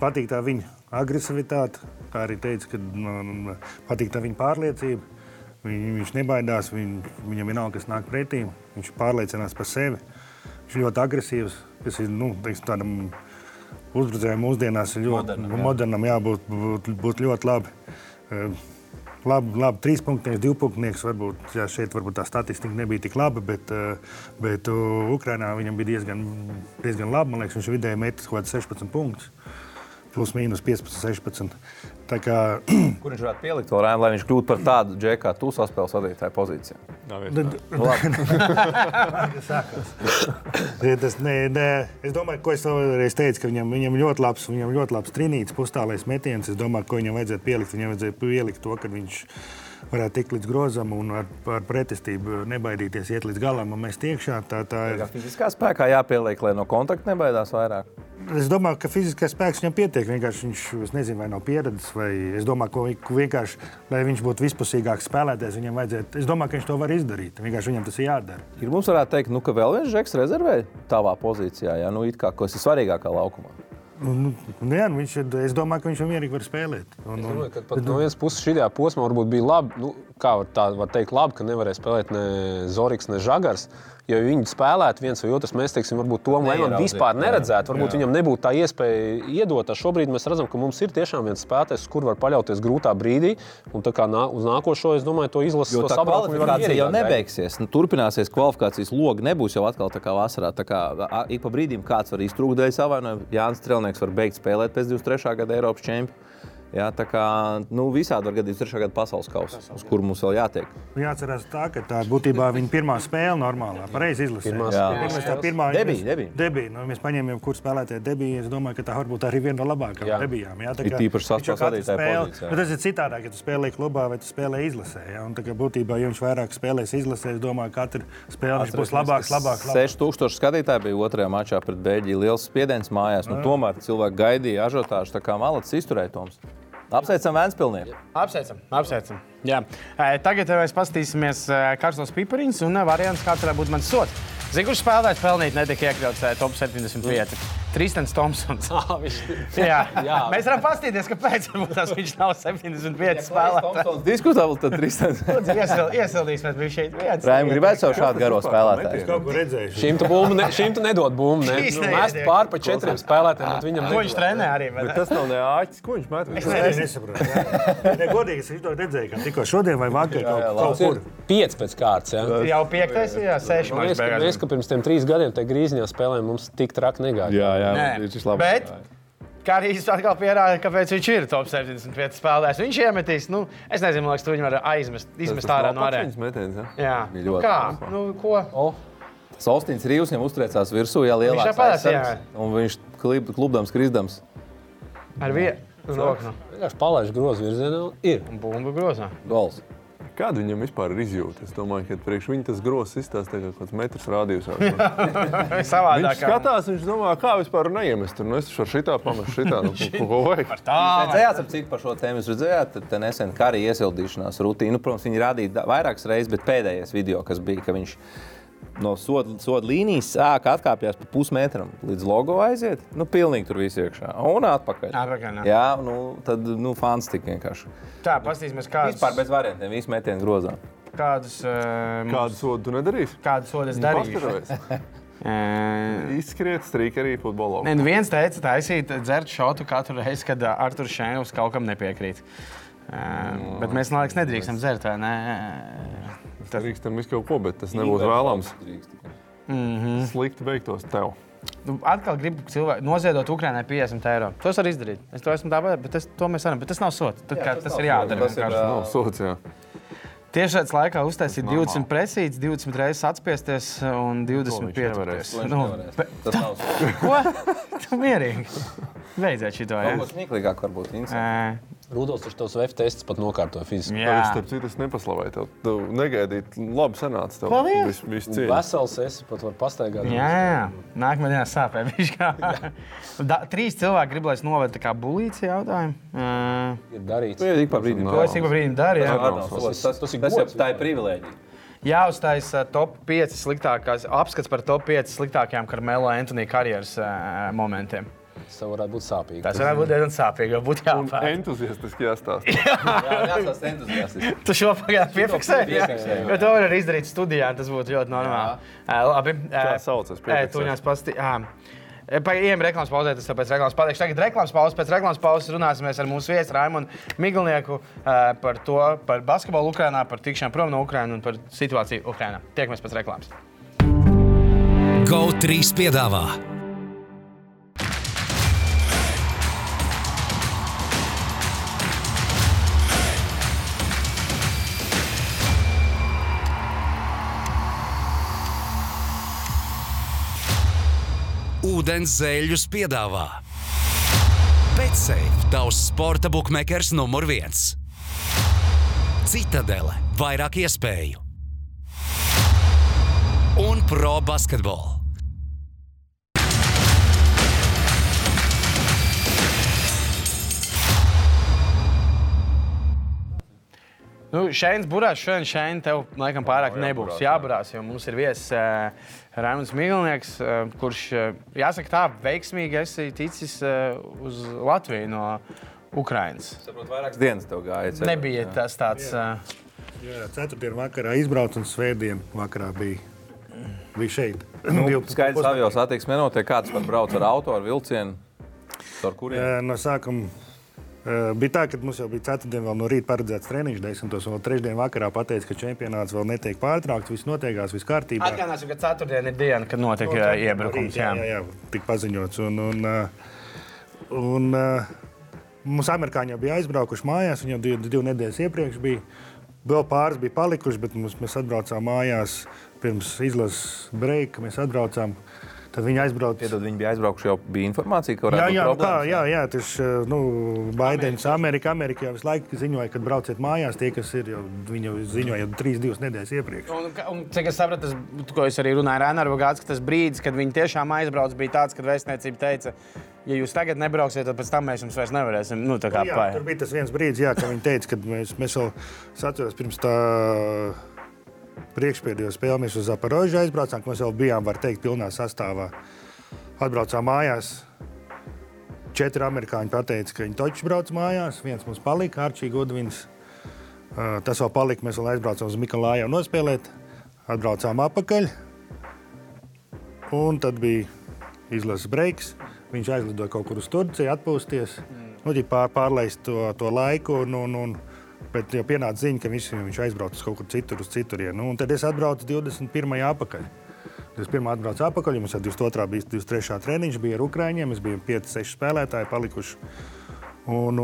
patīk tā viņa agresivitāte, kā arī teica, ka man patīk tā viņa pārliecība. Viņš nebaidās, viņam vienalga, kas nāk pretī, viņš pārliecinās par sevi. Viņš ļoti agresīvs, kas ir, tādam uzbrucējiem mūsdienās ļoti modernam jābūt ļoti labi. Labi, trīspunktnieks, divpunktnieks, varbūt, jā, šeit varbūt tā statistika nebija tik laba, bet Ukrainā viņam bija diezgan labi, man liekas, viņš vidēji metis kaut 16 punktus, plus mīnus 15-16. Tā kā... Kur viņš varētu pielikt vēl, Raim, lai viņš kļūtu par tādu džeku, kā tu saspēles vadītāju pozīciju? Nav vietnāk. Es domāju, ko es vēlreiz teicu, ka viņam ļoti labs trinītis, pustālais metiens. Es domāju, ko viņam vajadzētu pielikt. Viņam vajadzētu pielikt to, kad viņš varētu tikt līdz grozam un ar pretestību nebaidīties, iet līdz galam un mēs tiekšā. Tā ir... Fiziskā spēkā jāpieliek, lai no kontakta nebaidās vairāk? Es domāju, ka fiziskais spēks viņam pietiek. Vienkārši viņš, es nezinu, vai nav pieredzes, vai es domāju, ka vienkārši, lai viņš būtu vispusīgāks spēlētājs, viņam vajadzētu, es domāju, ka viņš to var izdarīt. Vienkārši viņam tas ir jādara. Ir mums varētu teikt, ka vēl viens žeks rezervē tavā pozīcijā, ja, it kā, kas ir svarīgākā laukumā. Es domāju, ka viņš vienmierīgi var spēlēt. Es domāju, ka pat no vienas puses šajā posmā varbūt bija labi, labi, ka nevarēja spēlēt ne Zoriks, ne Žagars, jo viņi spēlētu viens vai otrs, mēs teiksim, varbūt Tomu Leimanu vispār neredzētu, varbūt viņam nebūtu tā iespēja iedot. Šobrīd mēs redzam, ka mums ir tiešām viens spēlētājs, kur var paļauties grūtā brīdī, un tā kā uz nākošo, es domāju, to izlases to sabraukumu var mierīgāk. Jo tā kvalifikācija jau nebeigsies, turpināsies kvalifikācijas logi, nebūs jau atkal tā kā vasarā, tā kā ik pa brīdim kāds var iztrūkt dēļ savainojumu, Jānis Strelnieks var beigt spēlēt pēc 23. gada Eiropas čempiona. Jā, tā kā, visādi var gadīt 3. gada pasaules kausa, uz kuru mums vēl jātiek. Jāatcerās tā, ka tā būtībā viņa pirmā spēle normālā, pareizi izlasē. Debija. Mēs paņēmām, kur spēlētāja Debija, es domāju, ka tā varbūt arī viena no labākām Debijām. Jā, tā kā, ir tīpaši saspēles vadītāja pozīcijā. Bet tas ir citādāk, ja tu spēlēji klubā vai tu spēlēji izlasē. Jā, un tā kā būtībā, ja viņš vairāk spēlēs izlasē, es domāju, ka katra spēle viņš būs labāks. 6000 skatītāji bija otrajā mačā pret Beļģiju, liels spiediens mājās, tomēr cilvēki gaidīja ažiotāžu, tā kā malacis izturēja Toms. Apsveicam Vēnspilnieku. Apsveicam. Jā. Tagad mēs paskatīsimies karstos pipariņus un variants, kāds varētu būt mans sots. Zini, kurš spēlētājs pelnīt netika iekļauts top 75? Tristans Tomsons. Jā. Mēs varam paskatīties, kāpēc varbūt viņš nav 75 spēlētājs. Diskutabli tad Tristans. Iesildīs mēs biju šeit viens. Raim, gribētu savu šādu garo spēlētāju. Šim tu nedod bumbu, ne? Mest pār pa 4 spēlētājiem, bet viņam nedod. Ko viņš trenē arī? Bet tas nav ne āķis, ko viņš met? Es nesaprotu. Negodīgi, es to redzēju, ka tikko šodien vai vakar kaut kur. 5 pēc kārtas, jā. Jau 5, jā, 6. Ka pirms tiem 3 gadiem tajā grīziņā spēlēm mums tik traki negāja. Jā, labi. Bet Karijs atkal pierāda, kāpēc viņš ir top 75 spēlētājs. Viņš iemetīs, es nezinu, man liekas, tu viņu var izmest ārā no arēnas. Jā. Kā? Ko? Tas Austiņš Rīvs viņam uzturēcās virsū, jā, lielāks aizsargs. Un viņš klubdams, krizdams. Ar vienu roku. Vienkārši palaiž grozu virzienā ir. Un bumbu grozā. Gols. Kāda viņam vispār ir izjūta? Es domāju, ka priekš viņa tas grozs izstās tā kā kāds metrs rādījusāk. Savādākā. Viņš skatās, viņš domā, kā vispār neiemest. Es taču ar šitā pamešu šitā, ko vajag. Par tā! Jūs redzējāt ap cik par šo tēmu, jūs redzējāt te nesen Kari iesildīšanās rutīnu. Protams, viņi rādīja vairākas reizes, bet pēdējais video, kas bija, ka viņš no soda līnijas sāka atkāpjās pa pusmetram līdz logo aiziet, pilnīgi tur visu iekšā. Un atpakaļ. Jā, tad, fans tik vienkārši. Tā, paskatīsimies kādus... Vispār bez variantiem, visu metienu grozām. Kādu sodu tu nedarīsi? Kādu sodu es darīšu. Izskriet strīk arī futbolā. Viens teica taisīt dzert šotu katru reizi, kad Artur Šenkovs kaut kam nepiekrīt. Bet mēs, man liekas, nedrīkstam dzert, vai ne? Drīkstam visu kaut ko, bet tas nebūs vēlams. Slikti beigtos tev. Atkal gribu noziedot Ukrainai 50 eiro. To es varu izdarīt. Es to esmu tā vajag, bet to mēs varam. Bet tas nav sots. Tas ir jādara. Tas nav sots, jā. Tiešraides laikā uztaisīt 20 presītes, 20 reizes atspiesties un 20 pieturties. Tas nav sots. Ko? Tu mierīgi. Beidzēt šito, jā. Kaut ko smieklīgāk varbūt. Rūdols taču tavs VF tests pat nokārtoja fiziski. Jā. Starp citu, es nepaslavēju tev. Tev negaidīt, labi sanāca tev. Paldies! Vesels esi, pat var pastaigāt. Jā. Nākamā dienā sāpē bišķi kā. 3 cilvēki grib, lai es novedu tā kā bulīci jautājumu. Ir darīts. Tu ik pa brīdim. To es ik pa brīdim daru, jā. Tas ir gods. Tā ir privilēģija. Jā, uztais top 5 sliktākās, apskats par top 5 sliktākajām Carmelo Anthony karjeras momentiem. Tas varētu būt sāpīgi. Tas varētu būt diezgan sāpīgi, jo būtu jāpār. Entuziastiski jāstāst. Jā, jāstāst entuziastiski. Tu šo pagāju piefiksēji? Jo to var arī izdarīt studijā, tas būtu ļoti normāli. Labi. Kā saucas piefiksēs? Tuņās pasti... Ejam reklāmas pauzē, tas pēc reklāmas pateikšu. Tagad reklāmas pauzes, pēc reklāmas pauzes runāsimies ar mūsu viesi Raimondu Miglnieku par to, par basketbolu Ukrainā, par tikšanu prom no Ukrainas un par situāciju Ukrainā. Tiekamies pēc reklāmas. GO3 piedāvā. Ūdens zēļus piedāvā. Betsafe, tavs sporta bukmekers numur 1. Citadele, vairāk iespēju. Un pro basketbolu. Nu, Šeins burās, šodien Šeini tev, laikam, pārāk nebūs jāburās, jo mums ir viesis Raimonds Miglnieks, kurš, jāsaka tā, veiksmīgi esi ticis uz Latviju no Ukrainas. Saprot, vairākas dienas tev gāja. Nebija tas tāds... Jā, ceturtdien vakarā izbrauc un svētdien vakarā bija šeit. Nu, skaidrs avijos attieksmi nenotiek, kāds pat brauc ar auto, ar vilcienu, ar kuriem? No sākuma... Bija tā, ka mums jau bija ceturtdien vēl no rīta paredzēts treniņš 10:00 un vēl trešdien vakarā pateica, ka čempionāts vēl netiek pārtraukts, viss notiekās, viss kārtībā. Atgādināsim, ka ceturtdien ir diena, kad notiek iebrukums. Jā, tik paziņots. Un mums amerikāņi jau bija aizbraukuši mājās, viņi jau 2 nedēļas iepriekš bija. Vēl pāris bija palikuši, bet mēs atbraucām mājās pirms izlases breika, mēs atbraucām. Tad viņi aizbrauc. Tad viņi bija aizbraukuši, jau bija informācija, ka varētu būt problēmas. Jā, tieši, Baidens, Amerika jau visu laiku ziņoja, kad brauciet mājās, tie, kas ir, jau, viņi jau ziņoja jau 3-2 nedēļas iepriekš. Un cik es sapratu, ko es arī runāju ar Ēnaru Vagāds, ka tas brīdis, kad viņi tiešām aizbrauc, bija tāds, kad vēstniecība teica, ja jūs tagad nebrauksiet, tad pēc tam mēs jums vairs nevarēsim, jā, tur bija tas viens brīdis, ka viņi teica, kad mēs vēl sacījos pirms tā... Priekšpēdējo spēli mēs uz Zaporožu aizbraucām, ka mēs vēl bijām, var teikt, pilnā sastāvā. Atbraucām mājās. 4 amerikāņi pateica, ka viņi toķis brauc mājās. Viens mums palika, Arčī Gudvins. Tas vēl palika, mēs vēl aizbraucām uz Mikolāju nospēlēt. Atbraucām apakaļ. Un tad bija izlases breiks. Viņš aizlidoja kaut kur uz Turciju, atpūsties. Pārlaist to laiku un bet jau pienāca ziņa, ka viņš aizbrauc uz kaut kur citur, uz citurien. Un tad es atbraucu 21. apakaļ. 21. atbraucu apakaļ, mums jau 22. bija 23. treniņš, bija ar Ukraiņiem, mēs bijām 5-6 spēlētāji palikuši. Un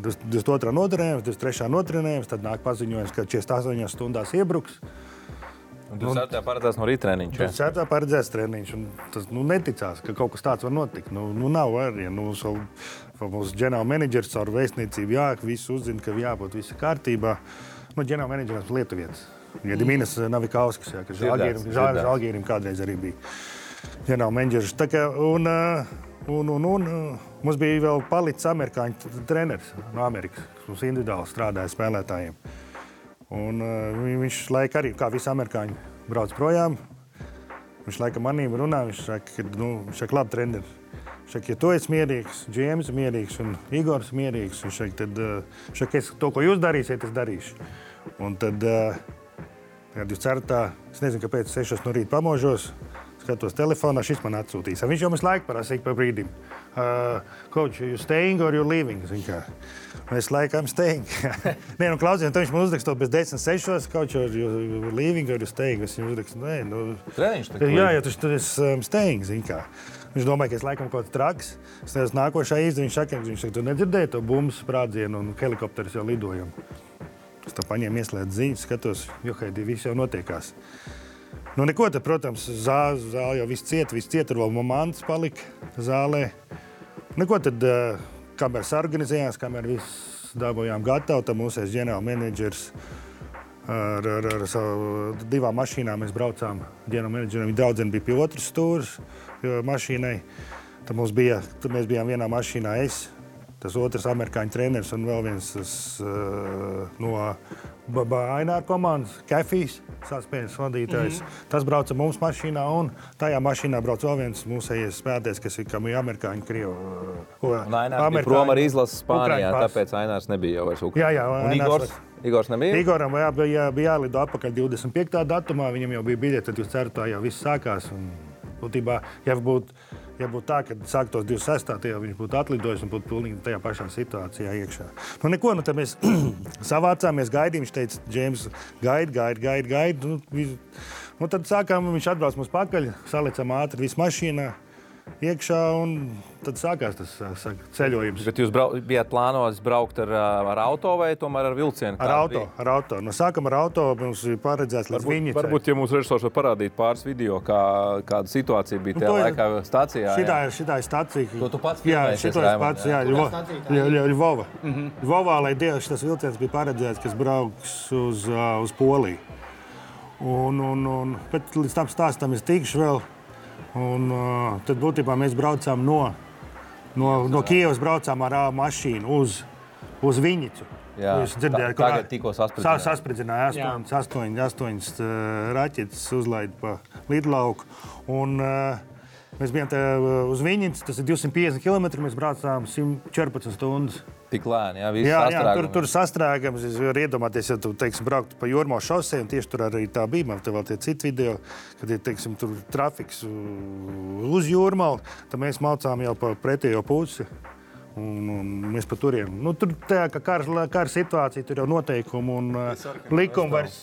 22. notrenējums, 23. notrenējums, tad nāk paziņojums, ka 48 stundās iebruks. Un 24. paredzēts no rīta treniņš, jā? 24. paredzēts treniņš, un tas neticās, ka kaut kas tāds var notikt. Nav arī, mūsu ģenerāla menedžers ar vēstniecību visu uzzina, ka jābūt visi kārtībā. Ģenerāla menedžers Lietuvietis. Ja Demians Lillards, ka Žalgīrim kādreiz arī bija ģenerāla menedžers. Tā kā, mums bija vēl palicis amerikāņu treneris no Amerikas, kas mums individuāli strādāja spēlētājiem. Un viņš laika arī, kā visi amerikāņi, brauc projām. Viņš laika manību runā, viņš saka, ka, viņš saka, labi, treneri. Šak, ja tu esi mierīgs, Džēms mierīgs un Igors mierīgs, un šak, es to, ko jūs darīsiet, es darīšu. Un tad, es nezinu, kāpēc 6 no rīta pamožos, skatos telefonā, šis man atsūtīs. Viņš jau mums laiku parasīja pa brīdim. Coach, are you staying or you leaving? Mēs laikam staying. Klausies, tad viņš man uzrakstot bez 10:06, coach, are you leaving or you staying? Es viņam uzrakstu, Treniņš tagad. Jā, tad es staying, Viņš domāja, ka es laikam kaut traks. Es nezinu, nākošajā īsti viņš saka, tu nedzirdēji to bumbas sprādzienu un helikopteris jau lidojam. Es tā paņēmu ieslēdzu ziņas, skatos, johaidī, viss jau notiekās. Neko tad, protams, zāle jau viss ciet, tur vēl mantas palika zālē. Neko tad, kamēr sarganizējās, kamēr viss dabojām gatavu, tad mūsēs ģenerāla menedžers ar savu 2 mašīnām mēs braucām ģenerāla menedžeriem. Daudzien bija pie otras stūras mašīnai. Tad mēs bijām vienā mašīnā es, Tas otrs amerikāņu treneris un vēl viens no Aināra komandas, Kefijs, saspēļas vadītājs. Tas brauca mums mašīnā un tajā mašīnā brauc vēl viens mūsējies spēlētājs, kas ir amerikāņu, krievu. Un Aināra bija prom ar izlases Spānijā, tāpēc Ainārs nebija jau vairs Ukrainā. Un Igors nebija? Igoram bija jālido atpakaļ 25. Datumā, viņam jau bija biļete, tad jūs ceru, tā jau viss sākās. Un būtībā, ja būtu tā, kad sāktos 26. Tajā viņš būtu atlidojis un būtu pilnīgi tajā pašā situācijā iekšā. Neko, tad mēs savācāmies, gaidījām, viņš teica, Džeims, gaid. Tad sākām, viņš atbrauc mums pakaļ, salicam ātri visu mašīnā iekšā un tad sākās tas ceļojums. Bet jūs bijāt plānojis braukt ar auto vai tomēr ar vilcienu? Ar auto. Sākam ar auto, mums ir paredzēts līdz Viņicai. Varbūt, ja mums režisors var parādīt pāris video, kāda situācija bija tajā laikā stacijā. Šitā ir stacija. To tu pats filmējies, Raimond? Jā, Ļvova. Ļvovā, lai Dievs, tas vilciens bija paredzēts, kas brauks uz Poliju. Bet līdz tam stāstam es tikšu vēl. Un tad būtībā mēs braucām no Kievas braucām ar mašīnu uz Viņicu. Jā, tagad tikko saspridzināja 8 raķetes uzlaida pa lidlauku. Un mēs bijām uz Viņicu, tas ir 250 km, mēs braucām 114 stundas. Tik lēni, jā, visi sastrēgumi. Jā, tur sastrēgums, var iedomāties, ja tu, teiksim, brauktu pa Jormavas šosei, un tieši tur arī tā bija, man te vēl tie citi video, kad ir, teiksim, tur trafiks uz Jormavu, tad mēs maucām jau pa pretējo pusi, un mēs pa turiem. Tur tajā, ka kāra situācija, tur jau noteikumi un likumi vairs,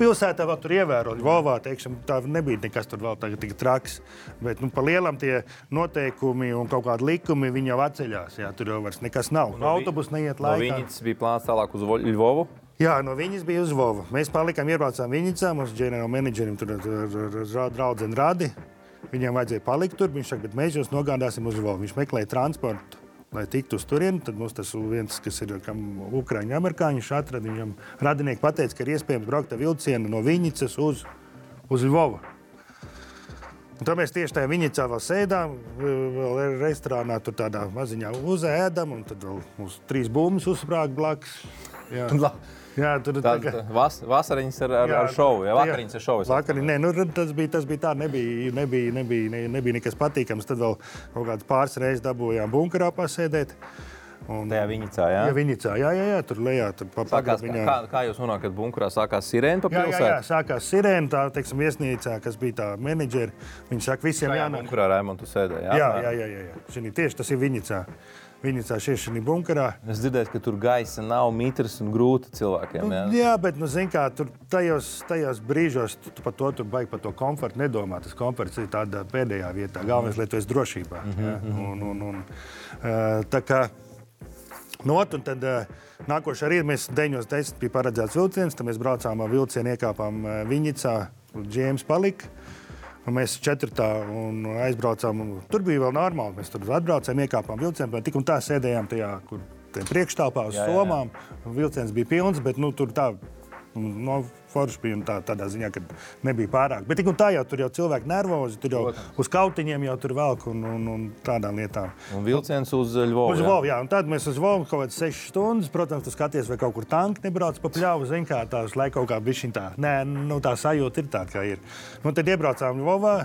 pilsētā vēl tur ievēro, Ļvovā, teiksim, tā nebija nekas tur vēl tagad tik traks, bet, pa lielam tie noteikumi un kaut kādi likumi, viņi jau atceļās, jā, tur jau vairs nekas nav. Autobus neiet laikā. No Viņicas bija plāns tālāk uz Ļvovu? Jā, no Viņicas bija uz Ļvovu. Mēs palikām, iebraucām Viņicā, mums ģenerāla menedžerim tur draudzeni radi, viņiem vajadzēja palikt tur, viņš saka, bet mēs jūs nogādāsim uz Ļvovu. Viņš meklēja transportu. Lai tiktu uz turienu, tad mums tas viens, kas ir Ukraiņu amerikāņš atrada, viņam radinieki pateica, ka ir iespējams braukt ar vilcienu no Viņicas uz Ļvovu. Un tā mēs tieši tajā Viņicā vēl sēdām, vēl restorānā tur tādā maziņā uzēdam, un tad vēl mums 3 bummas uzsprāga blakus. Jā, tur vasariņas ar šovu, ja vakariņas ar šovu. Vakariņas, tas bija tā, nebija nekas patīkams, tad vēl kaut kāds pāris reizes dabūjām bunkarā pasēdēt. Tajā Viņicā, jā? Jā, Viņicā, jā, tur lejā. Kā jūs runājāt, kad bunkurā sākās sirēna pa pilsētu? Jā, sākās sirēna, tā, teiksim, viesnīcā, kas bija tā menedžeri, viņi saka, visiem jānāk. Bunkurā, Raimond, tu sēdē, jā? Jā, tieši tas ir Viņicā. Viņicā šiešanī bunkarā. Es dzirdēju, ka tur gaisa nav, mitrs un grūti cilvēkiem, jā? Jā, bet, zini kā, tur tajos brīžos tu par to baigi par to komfortu nedomā. Tas komforts ir tādā pēdējā vietā. Galvenais, lai tu esi drošībā. Tā kā not, un tad nākošā rīta mēs 9:10 bija paredzēts vilciens, tad mēs braucām ar vilcienu, iekāpām Viņicā, Džēms palika. Mēs 4. Un aizbraucām, un tur bija vēl normāli, mēs tur atbraucām, iekāpām vilcienu, bet tik un tā sēdējām tajā, kur priekštāpā uz somām. Vilciens bija pilns, bet tur tā forši bija un tādā ziņā, ka nebija pārāk. Bet tik un tā jau tur jau cilvēki nervozi, tur jau uz kautiņiem jau tur velk un tādām lietām. Un vilciens uz Ļvovu, jā? Uz Ļvovu, jā. Un tad mēs uz Ļvovu kaut kāds 6 stundas, protams, tu skaties, vai kaut kur tanki nebrauc pa pļauvu, zini kā tās, lai kaut kā bišķiņ tā. Nē, tā sajūta ir tā, kā ir. Tad iebraucām Ļvovā,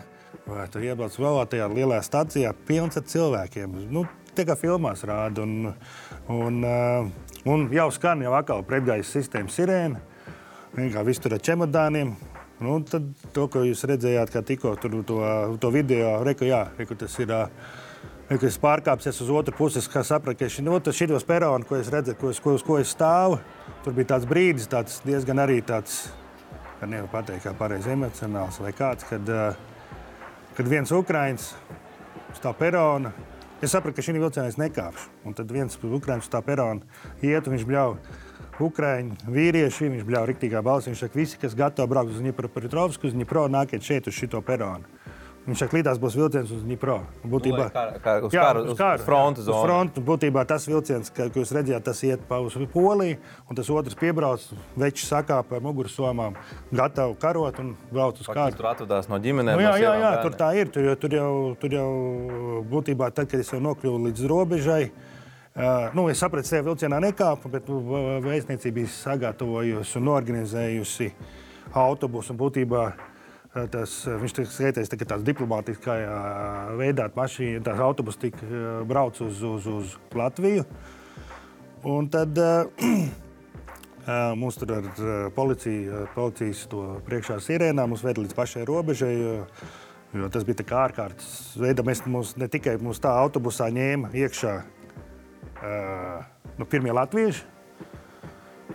tur iebrauc Ļvovā tajā lielajā stacijā, pilns ar cilvēkiem. Tie kā filmās rāda un jau skan jau atkal pretgaisa sistēma sirēna. Vienkār viss tur ar čemodāniem. Tad to, ko jūs redzējāt, kā tikko tur to video, reku tas ir, reku es pārkāpsies uz otru puses, kā sapratu, ka šitos peronu, ko es redzu, uz ko es stāvu, tur bija tāds brīdis, tāds diezgan arī tāds, kad nevar pateikt, kā pareizi emocionāls vai kāds, kad viens Ukraiņš uz tā perona, es sapratu, ka šī vilcienā es nekāpšu. Un tad viens Ukraiņš uz tā perona iet, un viņš bļauj. Ukraiņu vīrieši, viņš bļauj riktīgā balsi, viņš saka, visi, kas gatavi braukt uz Dņipropetrovsku, uz Dņipro, nākiet šeit uz šito peronu. Viņš saka, līdās būs vilciens uz Dņipro. Uz frontu zonu. Uz frontu, būtībā tas vilciens, ko jūs redzējāt, tas iet uz Poliju, un tas otrs piebrauc, veči sakāp ar mugursomām, gatavu karot un brauc uz kādu. Tur atvadās no ģimenēm. Jā, tur tā ir, tur jau būtībā tad, kad es jau nokļuvu līdz robežai, Nu, es sapratu, sevi vilcienā nekāpu, bet vēstniecība ir sagatavojusi un norganizējusi autobusu un būtībā tas, viņš tiek skaitējis tikai tāds diplomātiskajā veidā, tās autobusi tik brauc uz Latviju. Un tad mums tur ar policijas to priekšā sirēnā, mums veda līdz pašai robežai, jo tas bija tā kā ārkārtas veida. Ne tikai mums tā autobusā ņēma iekšā pirmie latvieši,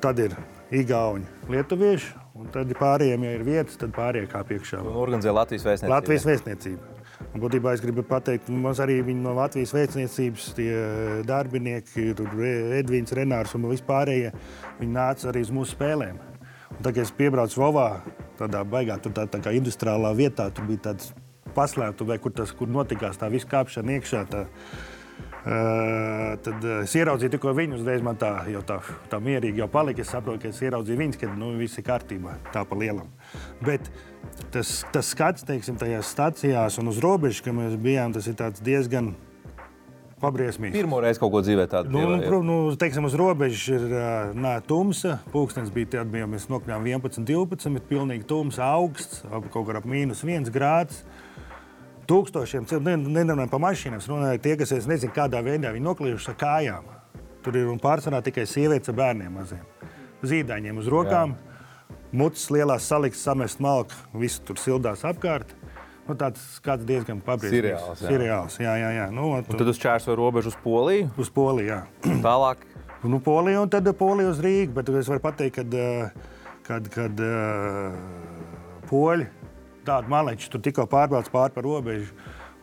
tad ir igauņi lietuvieši, un tad pārējiem, ja ir vietas, tad pārējie kā piekšā. Organizē Latvijas vēstniecība. Latvijas vēstniecība. Un būtībā es gribu pateikt, mums arī viņi no Latvijas vēstniecības tie darbinieki, Edvīns, Renārs un vispārējie, viņi nāca arī uz mūsu spēlēm. Un tā, kad es piebraucu Vovā, tādā baigā, tur tā kā industriālā vietā, tur bija tāds paslēptuvē, kur notikās tā visu kāpšana iekšā, tad es ieraudzīju tikko viņus, uzreiz man tā mierīgi jau palika. Es saprotu, ka es ieraudzīju viņus, kad viss ir kārtībā, tā pa lielam. Bet tas skats, teiksim, tajās stacijās un uz robežu, ka mēs bijām, tas ir tāds diezgan pabriesmīgs. Pirmoreiz kaut ko dzīvē tāda pievērē. Teiksim, uz robežu ir tumsa, pulkstens bija, tad mēs nokļuvām 11:12, ir pilnīgi tumsa, augsts, kaut kur ap -1 grāds. Tūkstošiem cilvēku, nerunājot par mašīnām, runājot tie, kas es nezinu, kādā veidā viņi noklījuši ar kājām. Tur ir un pārsvarā tikai sievietes ar bērniem maziem. Zīdaiņiem uz rokām, mucas lielās saliks, samest malku, visu tur sildās apkārt. Tāds kāds diezgan pabriesmīgs. Sirreāls, jā. Un tad uzšķērsoja robežu uz Poliju? Uz Poliju, jā. Tālāk? Poliju un tad Poliju uz Rīgu, bet es varu pateikt, kad poļi, tādu maleči, tur tikko pārbrauc pāri par robežu.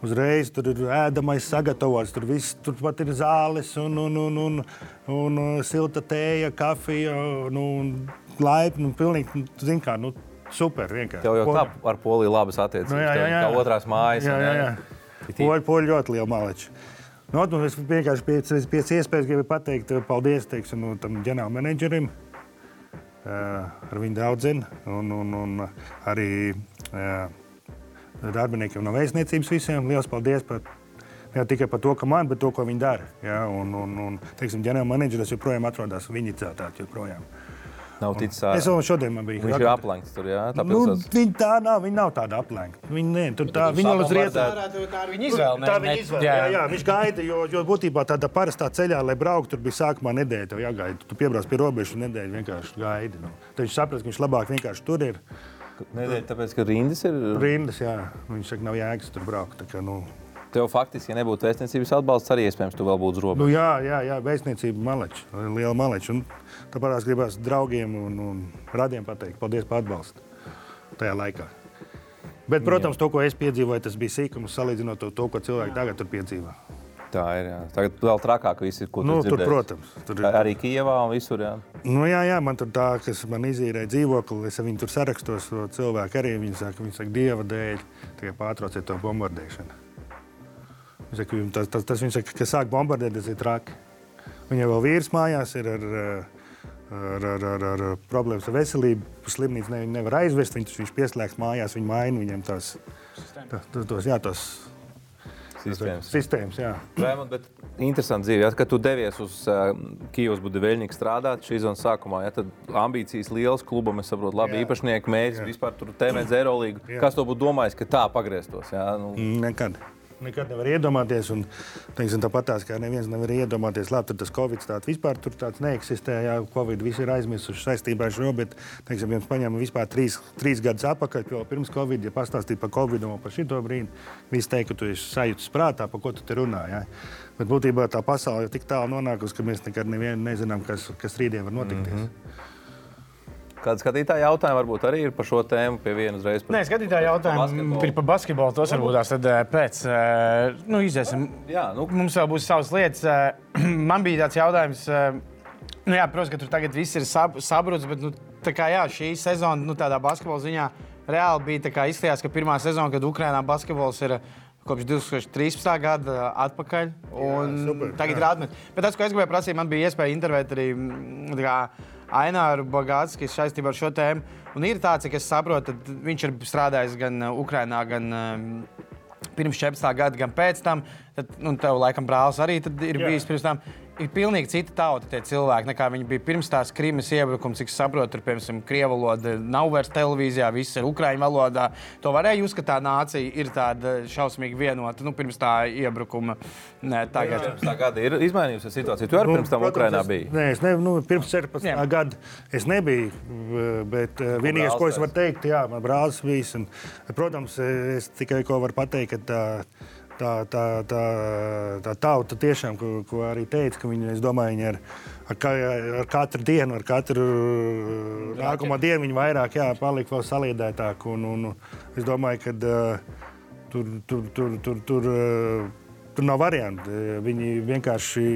Uzreiz tur ir ēdamais sagatavots, tur viss, tur pat ir zāles un silta tēja, kafija, laipni, pilnīgi, zini kā, super vienkārši. Tev jau tā ar Poliju labas attiecības, tev kā otrās mājas. Poļi ļoti liela maleči. Es vienkārši pēc iespējas gribu pateikt paldies, teiksim, tam ģenerālmenedžerim, ar viņu daudzinu un arī darbiniekiem no vēstniecības visiem. Liels paldies par, ne tikai par to, ka man, bet to, ko viņi dara. Ja, un teiksim, ģenerālmenedžeris joprojām atrodas Viņicā joprojām. Nav ticis ārā. Es vēl šodien man biju. Viņš ir aplenkts tur, jā? Tā viņa nav tāda aplenkta. Viņa vēl uz rietā. Tā ir viņa izvēle. Tā viņa izvēle, jā. Viņš gaida, jo būtībā tādā parastā ceļā, lai braukt, tur bija sākumā nedēļa, tev jāgaida. Tu piebrauc pie robežu nedēļu, vienkārši gaidi. Tad viņš saprast, ka viņš labāk vienkārši tur ir. Nedēļa tāpēc, ka rindas ir? Rindas, jā. Viņš saka, nav jēgas tur braukt. Tev faktiski, ja nebūtu vēstniecības atbalsts, arī iespējams tu vēl būtu uz robežu. Jā, vēstniecība maleči, liela maleči. Tāpēc es gribās draugiem un radiem pateikt, paldies par atbalstu tajā laikā. Bet, protams, to, ko es piedzīvoju, tas bija sīkums, salīdzinot to, ko cilvēki tagad tur piedzīvā. Tā ir, jā. Tagad vēl trakāk viss ir, ko tu dzirdējies. Tur, protams. Tur ir... Arī Kijevā un visur, jā? Jā, man tur tā, kas man izīrēja dzīvokli, es viņu tur sarakstos, cilvēki arī viņi saka, Dieva dēļ, tikai pārtrauciet to bombardēšanu. Tas viņš saka, ka sāk bombardēt, tas ir traki. Viņai vēl vīrs mājās ir ar problēmas ar veselību. Slimnīca nevar aizvest, viņš pieslēgs mājās, viņi maina viņiem tās... Tās sistēmas, jā. Raimond, bet interesanti dzīve, kad tu devies uz Krievas Budiveļņi strādāt šī zonas sākumā, tad ambīcijas lielas klubam, es saprotu, labi īpašnieki, mērķis, vispār tur tēmēdz Eirolīgu. Kas to būtu domājis, ka tā pagrieztos? Nekad nevar iedomāties, un tāpatās, kā neviens nevar iedomāties, labi, tas Covid vispār tur tāds neeksistē, jā, Covid visi ir aizmirsuši saistībā ar šo, bet, jums paņēma vispār 3 gadus atpakaļ, jo pirms Covid, ja pastāstīja par Covidu un par šito brīdi, visi teica, ka tu esi sajūtas prātā, par ko tu te runā, jā. Bet būtībā tā pasaule jau tik tālu nonākusi, ka mēs nekad nevienu nezinām, kas rītdien var notikties. Kāda skatītāja jautājuma varbūt arī ir par šo tēmu pie vienu uzreiz? Nē, skatītāja jautājuma ir par basketbolu, tos varbūt tās tad pēc. Iziesim. Mums vēl būs savas lietas. Man bija tāds jautājums, protams, ka tur tagad viss ir sabrucis, bet šī sezona tādā basketbola ziņā reāli bija izskatījās, ka pirmā sezona, kad Ukrainā basketbols ir kopš 2013. Gada atpakaļ. Tagad ir atmet. Bet tas, ko es gribēju prasīt, man bija iespēja intervēt arī Aināru Bagātskis saistībā ar šo tēmu. Un ir tāds, ka es saprotu, tad viņš ir strādājis gan Ukrainā, gan pirms 14. Gada, gan pēc tam. Tad, tev, laikam, brālis arī tad ir bijis pirms tam. ir pilnīgi cita tauta tie cilvēki, nekā viņi bija pirms tās Krimas iebrukuma, cik saprotu, tur, piemēram, krievu valoda nav vairs televīzijā, viss ir ukraiņu valodā. To varēja uzskatīt, ka tā nācija ir tāda šausmīgi vienota, nu, pirms tā iebrukuma. Nē, tagad. Jā, tā gada ir izmainījusies situācija. Tu arī pirms tam Ukrainā biji? Nē, es pirms 14. Gada es nebiju, bet vienīgais, ko es varu teikt, jā, man brālis bijis. Un, protams, es tikai ko varu pateikt, ka tā tauta tiešām, ko arī teica, ka viņi, es domāju, viņi ar katru dienu, ar katru nākamo dienu viņi vairāk, jā, palika vēl saliedētāk. Un es domāju, ka tur nav varianti. Viņi vienkārši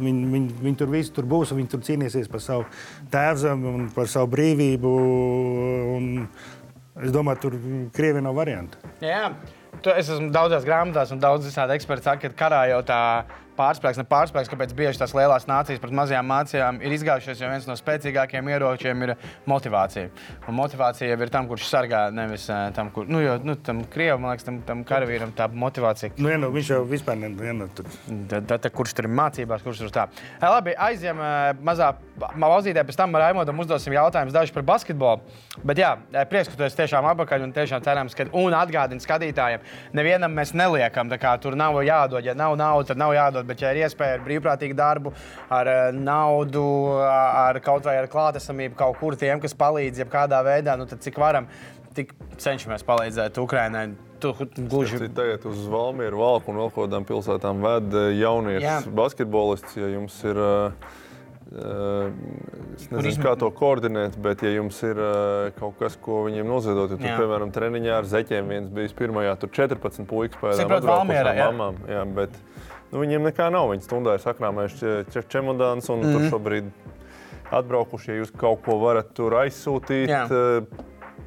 viņi tur visi tur būs, un viņi tur cīnīsies par savu tēvzemi un par savu brīvību. Un es domāju, tur Krievijai nav varianti. Jā. Es esmu daudzās grāmatās un daudz visādi eksperti saka, ka karā jau tā pārspēks, kāpēc bieži tās lielās nācijas pret mazajām mācijām ir izgājušies, jo viens no spēcīgākajiem ieročiem ir motivācija. Un motivācija jau ir tam, kurš sargā, nevis tam, kur... tam Krievu, man liekas, tam karavīram tā motivācija. Viņš jau vispār kurš tur ir mācībās, kurš tur tā. Labi, aizjam mazā pauzītē, pēc tam Raimondam uzdosim jautājumus daži par basketbolu. Bet jā, prieks, ka tu esi tiešām apakaļ un tiešām cerams, ka un atgādini skatītājiem. Nevienam mēs neliekam, tā kā tur nav jādod, ja nav nauda, tad nav jādod. Bet, ja ir iespēja ar brīvprātīgu darbu, ar naudu, ar kaut vai ar klātesamību kaut kur tiem, kas palīdz jebkādā veidā, nu tad cik varam, tik cenšamies palīdzēt Ukrainai. Tagad uz Valmieru, Valku un vēl kādām pilsētām ved jauniešus basketbolists, ja jums ir, es nezinu, kā to koordinēt, bet ja jums ir kaut kas, ko viņiem noziedot, ja tur, piemēram, treniņā ar zeķiem viens bijis pirmajā, tur 14 puikas pēdām atbraukušām mamām. Jā, bet... Nu, viņiem nekā nav. Viņi stundā ir sakrāmējuši čemodāns un tur šobrīd atbraukuši, ja jūs kaut ko varat tur aizsūtīt,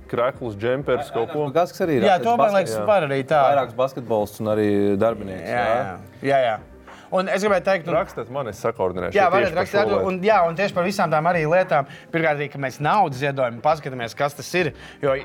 kreklus, džempers, kaut ko. Kas arī ir? Jā, to man liekas par arī tā. Vairāks basketbolists un arī darbinieks. Jā. Un es gribēju teikt, rakstāt man, es sakoordinēšu. Jā, varat rakstāt, un tieši par visām tām arī lietām. Pirmkārt, ka mēs naudu ziedojam, paskatāmies, kas tas ir, jo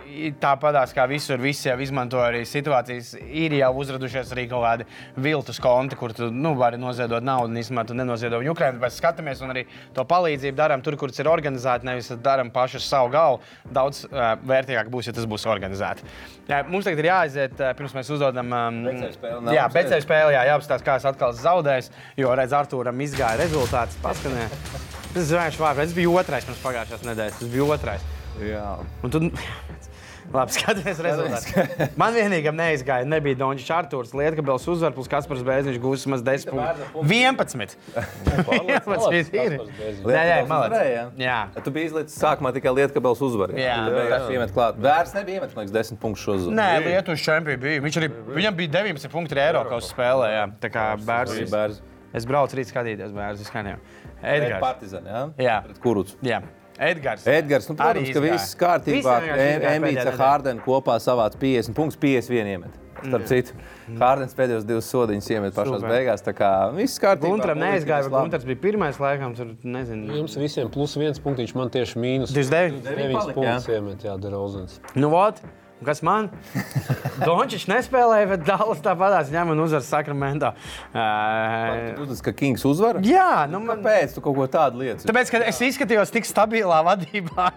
tāpatās kā visur visi jau izmanto arī situācijas, ir jau uzradušies arī kaut kādi viltus konti, kur tu, vari noziedot naudu, un īstenībā tu nenoziedo viņu Ukrainai, bet skatāmies un arī to palīdzību darām tur, kur tas ir organizēti, nevis darām pašu savu galvu. Daudz vērtīgāk būs, ja tas būs organizēti. Mums tagad ir jāaiziet, pirms mēs uzdodam pēcēju spēli, jāapstās, kā es atkal zaudēju. Jo, redz, Arturam izgāja rezultāts, paskanē. Es zinājuši vārpēc, tas bija otrais pirms pagājušās nedēļas, tas bija otrais. Jā. Un tu... Labi, skaties rezultāts. Man vienīgam neizgāja, nebija Dončič Arturs, Lietkabels uzvar, plus Kaspars Bērziņš gūs maz 10 punktus. 11! 11 ir. Nē, malec. Jā. Tu biji izlīdz sākumā tikai Lietkabels uzvar. Jā. Bērz nebija iemet, man liekas, 10 punktus šo uzvaru. Nē, Lietuvas čempions bija. Viņam bija 19 punkti arī Eiropas spēlē, jā. Tā kā Bērz. Es braucu rīt skatīties Bērz, izskan jau. Edgars. Partizan, jā? Pret Kurucu. Edgars, protams, ka viss kārtībā Embiids ar Hardenu kopā savāc 50 punktus, 51 iemet. Starp citu, Hardens pēdējos 2 sodiņus iemet pašās beigās, tā kā viss kārtībā. Guntaram neizgāja, bet Guntars bija pirmais laikam, tur nezinu. Jums visiem plus 1 punktiņš, man tieši mīnus. 29 punktus iemet, jā, Derozans. Nu vot, kas man? Dončič nespēlēja, bet Dallas tāpatās ņem un uzvar Sacramento. Protams, ka Kings uzvara? Jā, nu man... Kāpēc tu kaut ko tādu lietas? Tāpēc, ka es izskatījos tik stabilā vadībā.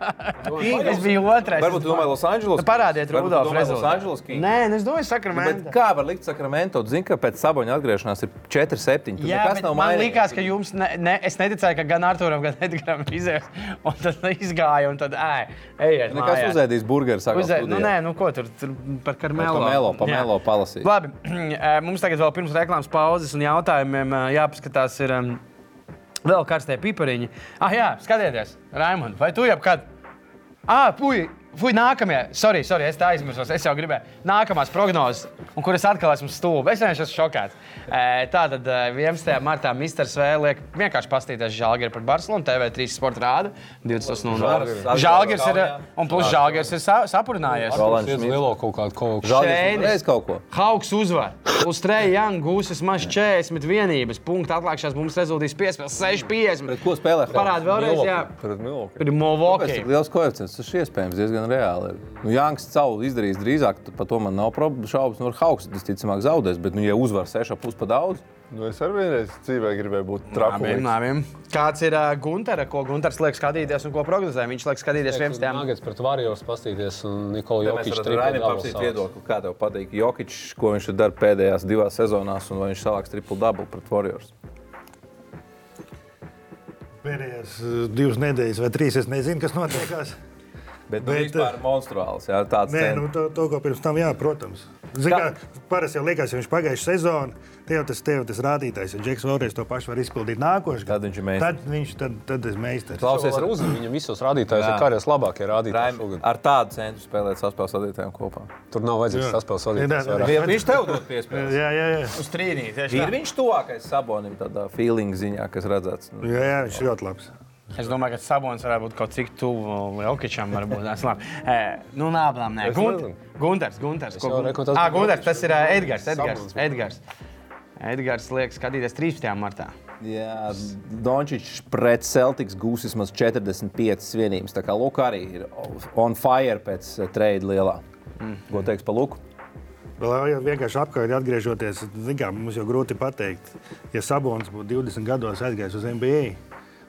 Es biju otrais. Varbūt tu domāji Los Angeles? Parādiet Rūdols rezultātu. Los Angeles Kings? Nē, es domāju Sacramento. Bet kā var likt Sacramento? Tu zini, ka pēc Saboņa atgriešanās ir 4-7. Jā, bet man likās, ka jums... Es neticēju, ka gan Arturam, gan Edgaram izēs. Un tad izgāja un tad ejiet mājā. Nu, ko tur par Carmelo? Pa Melo palasīt. Labi, mums tagad vēl pirms reklāmas pauzes un jautājumiem jāpaskatās ir vēl karstie pipariņi. Jā, skatieties, Raimond, vai tu jebkad? Fui, nākamie. Sorry, es tā aizmirsos, es jau gribēju. Nākamās prognozes, un kur es atkal esmu stūba. Es vienkārši esmu šokāts. Tātad 11. martā Mr. Sve liek vienkārši pastīties Žalgiri pret Barcelonu, TV3 sporta rāda, 20:00. Žalgiris ir, un plus Žalgiris ir sapurinājies. Rolands Milo kaut kādu kaut ko. Žalgiris reiz kaut ko. Hauks uzvar. Uz Trey Young gūs vismaz 40 vienības. Punkta atlākšās mums rezultīs piespēles 6:50. Pret ko spēlē Hauks? Parāda vēlreiz, jā. Pret Milwaukee. Pret Milwaukee. Liels koeficients, tas iespējams diezgan diezgan reāli ir. Nu, Janks caulu izdarīs drīzāk, par to man nav šaubas. Nu, Hauks visticamāk zaudēs, bet nu, ja uzvar 6,5 pa daudz. Nu, es arī vienreiz dzīvē gribēju būt trakulīgs. Nāviem. Kāds ir Guntara, ko Guntars liek skatīties un ko prognozē? Viņš liek skatīties 11. Nagets pret Warriors pastīties un Nikola Jokić triplē Raini papsīt viedokli. Kā tev patīk Jokić, ko viņš dar pēdējās divās sezonās un vai viņš salāks triple double pret Warriors? Pēdējās 2 nedēļas vai 3, es nezinu, kas notiekās. Bet vispār monstruāls, jā, tāds cena. Nē, nu to, ko pirms tam, jā, protams. Zikā, parasti jau liekas, ja viņš pagājuši sezonu, tev tas rādītājs, ja Džeks vēlreiz to pašu var izpildīt nākošais. Tad viņš ir meistars. Tad es meistars. Klausies, viņam visos rādītājos ir karjeras labākie rādītāji šogad. Ar tādu centru spēlēt saspēles vadītājiem kopā. Tur nav vajadzīgs saspēles vadītājs vairāk. Viņš tev dod piespēles. Jā. Uz trīnīt. Ir viņš tuvākais Sabonim tādā feeling ziņā, kas redzēts. Jā, viņš ir ļoti labs. Es domāju, ka Sabonis varētu būt kaut cik tuvu Jokićam, varbūt. Nu, nāblām, nē. Guntars. Guntars, tas ir Edgars. Edgars liek skatīties 13. martā. Jā, Dončič pret Celtics gūs vismaz 45 vienības. Tā kā Luka arī ir on fire pēc trade lielā. Ko teiks pa Luku? Vēl vienkārši apkārt atgriežoties, mums jau grūti pateikt, ja Sabonis būtu 20 gados atgājis uz NBA,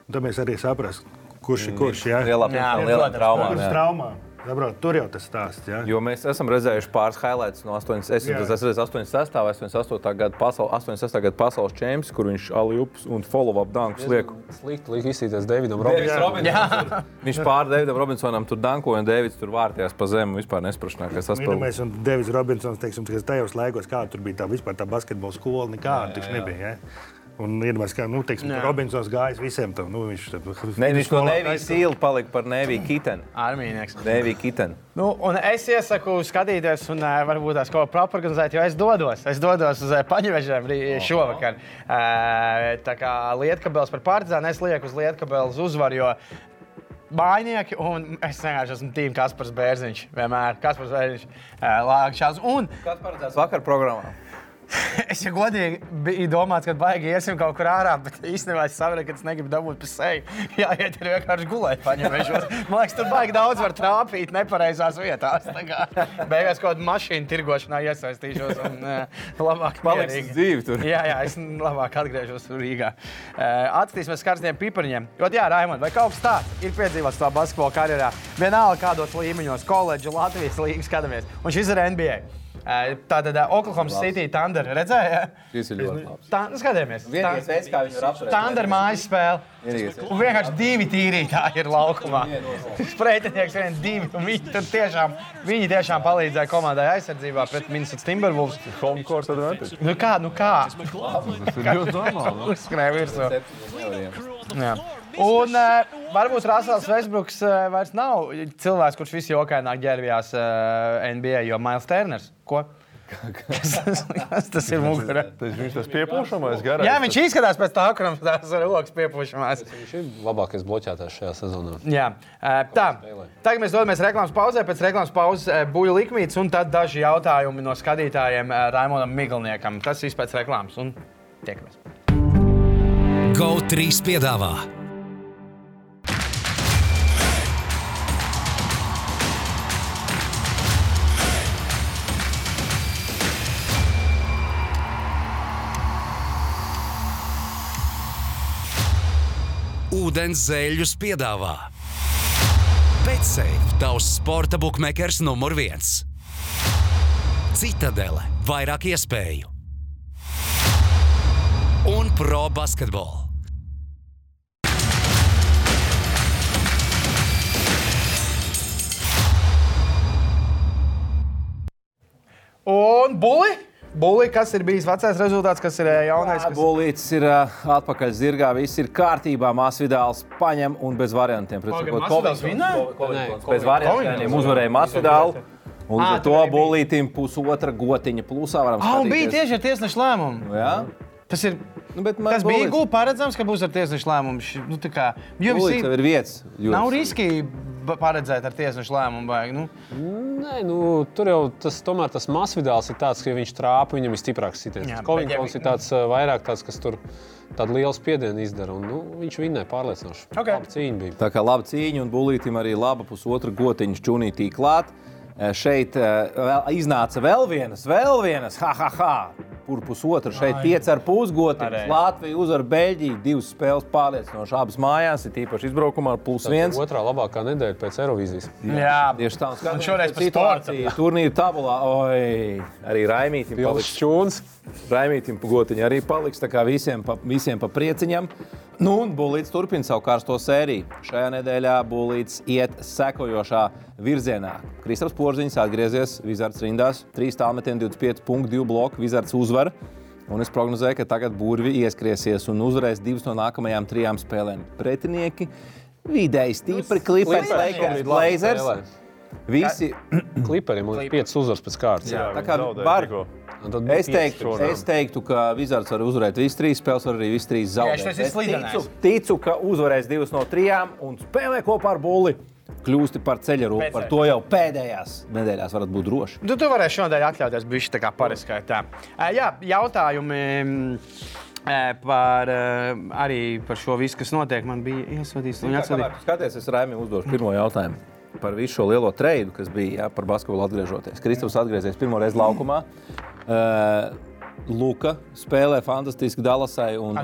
un tad mēs arī saprast, kurš, jā. Lielā traumā. Saprot, tur jau tas stāsts, jā. Jo mēs esam redzējuši pāris highlights no 86. vai 88. gada pasaules čempions, kur viņš alley-oops un follow-up dunkus liek. Slikti izsīties Davidam Robinsonam. Viņš pār Davidam Robinsonam tur dankoja, un Davids tur vārtījās pa zemi un vispār nesprašanā, kas saspēlē. Mēs un Davids Robinsons, teiksim, ka tajos laikos, kā tur bija tā vispār tā basketbola skola, nekāda tiks nebija, jā. Un iedomājas, ka, Robinsons gājas visiem tam, viņš to Navy Seal palika par Navy Kitten. Armijnieks. Navy Kitten. Nu, un es iesaku skatīties un varbūt tās kaut propagandzēt, jo es dodos uz Paņvežiem šovakar. Tā kā Lietkabels par Partizānu, es lieku uz Lietkabels uzvaru, jo mājnieki, un es vienkārši esmu tīm Kaspars Bērziņš, vienmēr. Kaspars Bērziņš lāk šāds. Un... Kāds paredzēts vakar programmā? Es jau godīgi biju domāts, ka baigi iesim kaut kur ārā, bet īstenībā es sapratu, ka es negribu dabūt pa seju. Jāiet ir vienkārši gulēt Paņvežos. Man liekas, tur baigi daudz var trāpīt nepareizās vietās. Beigās kaut mašīnu tirgošanā iesaistīšos un labāk paliks dzīvi tur. Jā, es labāk atgriežos Rīgā. Atskatīsimies karstiem piparņiem. Jo jā, Raimond, vai kaut kas tāds ir piedzīvots tavā basketbola karjerā? Vienalga kādos līmeņos, koledžu, Latvijas līgas skatāmies. Un šis ir NBA. Tātad Oklahoma City Thunder, redzēja? Šis ir ļoti labs. Skatējamies. Vienīgais veids, kā viņi var apturēt. Thunder mājas spēle. Un vienkārši 2 tīrītāji ir laukumā. Pretinieks vien 2. Viņi tiešām palīdzēja komandai aizsardzībā pret Minnesota Timberwolves. Home court advantage. Nu kā? Uzskrēja virsū. Jā. Un varbūt Rasels Westbrooks vairs nav cilvēks, kurš visi jokaināk ģērbjās NBA, jo Miles Turners, ko? Tas ir mugurā. Viņš tas piepūšamais garāks. Jā, viņš izskatās pēc tā, kuram tās rokas piepūšamās. Viņš ir labākais bloķētājs šajā sezonā. Jā. Tā, tagad mēs dodamies reklāmas pauzē. Pēc reklāmas pauzes Buļu likmītes un tad daži jautājumi no skatītājiem Raimondam Miglniekam. Tas viss pēc reklāmas un tiekamies. Go3 piedāvā. Ūdens zēļus piedāvā. Betsafe, tavs sporta bukmekers numur 1. Citadele, vairāk iespēju. Un pro basketbolu. Un Buli? Buļi, kas ir bijis vecais rezultāts, kas ir jaunais? Buļītis ir atpakaļ zirgā, viss ir kārtībā, Masvidāls paņem un bez variantiem. Masvidāls vinēja? Bez variantiem uzvarēja Masvidālu. Un uz to Buļītim pusotra gotiņa plusā varam skatīties. Bija tieši ar tiesnešu lēmumu. Jā. Tas bija paredzams, ka būs ar tiesnešu lēmumu. Buļītis ir vietas. Nav riski paredzēt ar tiesnešu lēmumu vajag, nu? Nē, nu, tur jau tas, tomēr tas masvidāls ir tāds, ka ja viņš trāpa, viņam ir stiprāks sities. Kovinkons ir tāds vairāk tāds, kas tur tādu lielu spiedienu izdara, un, nu, viņš vinnē pārliecinoši. Okay. Laba cīņa bija. Tā kā laba cīņa, un Bulītim arī laba pusotra gotiņš čunītī klāt. Šeit iznāca vēl vienas, pusotra, šeit 5,5 gotiņas, Latvija uzvar Beļģiju, 2 spēles pārliecinoši abas mājās, ir tīpaši izbraukumā ar +1. Otrā labākā nedēļa pēc Eirovīzijas. Jā, tieši tā, un šoreiz par situāciju turnīru tabulā, arī Raimītim paliks čūns. Raimītim gotiņa arī paliks, tā kā visiem pa prieciņam. Nu, un Buļītis turpina savu karsto sēriju. Šajā nedēļā Buļītis iet sekojošā virzienā. Kristaps Porziņš atgriezies Wizards rindās. 3 tālmetieni, 25 punkti, 2 bloki, Wizards uzvar. Un es prognozēju, ka tagad burvi ieskriesies un uzvarēs 2 no nākamajām 3 spēlēm. Pretinieki vidēji stipri, Clippers, Lakers, Blazers. Visi Clipperiem līdz 5 uzvars pēc kārtas. Jā, tā kā var. Es teiktu, ka Wizards var uzvarēt visu 3 spēles, var arī visu 3 zaudēt. Jā, es ticu, ka uzvarēs 2 no 3 un spēlē kopā ar Bulli. Kļūsti par ceļaropu, par to jau pēdējās nedēļās varat būt droši. Tu varēsi šonadēļ atļauties bišķi tā kā paraskai tā. Jā, jautājumi par šo visu, kas notiek, man bija iesodīts. Skaties, es Raimim uzdošu pirmo jautājumu. Par visu šo lielo treidu, kas bija, par basketbolu atgriežoties. Kristaps atgriezies pirmoreiz laukumā. Luka spēlē fantastiski Dallasai un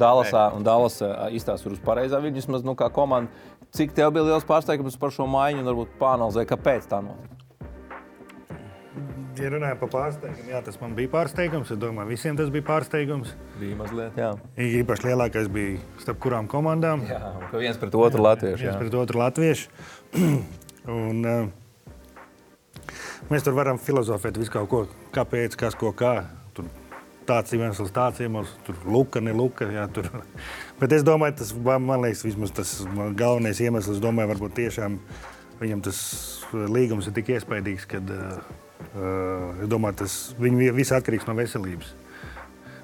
Dallasā izstās uz pareizā viļņas, nu kā komanda. Cik tev bija liels pārsteigums par šo maiņu un varbūt pāanalizē, kāpēc tā notika? Ja runāju par pārsteigumu, jā, tas man bija pārsteigums. Es domāju, visiem tas bija pārsteigums. Bija mazliet, jā. Īpaši lielākais bija starp kurām komandām. Jā, ka viens pret otru latviešu. Un mēs tur varam filozofēt visu kaut ko, kāpēc, kas, ko, kā. Tur tāds iemesls, tur Luka, ne Luka, jā, tur. Bet es domāju, tas, man liekas, vismaz tas galvenais iemesls, domāju, varbūt tiešām viņam tas līgums ir tik iespaidīgs, kad... es domāju, tas viņam viss atkarīgs no veselības.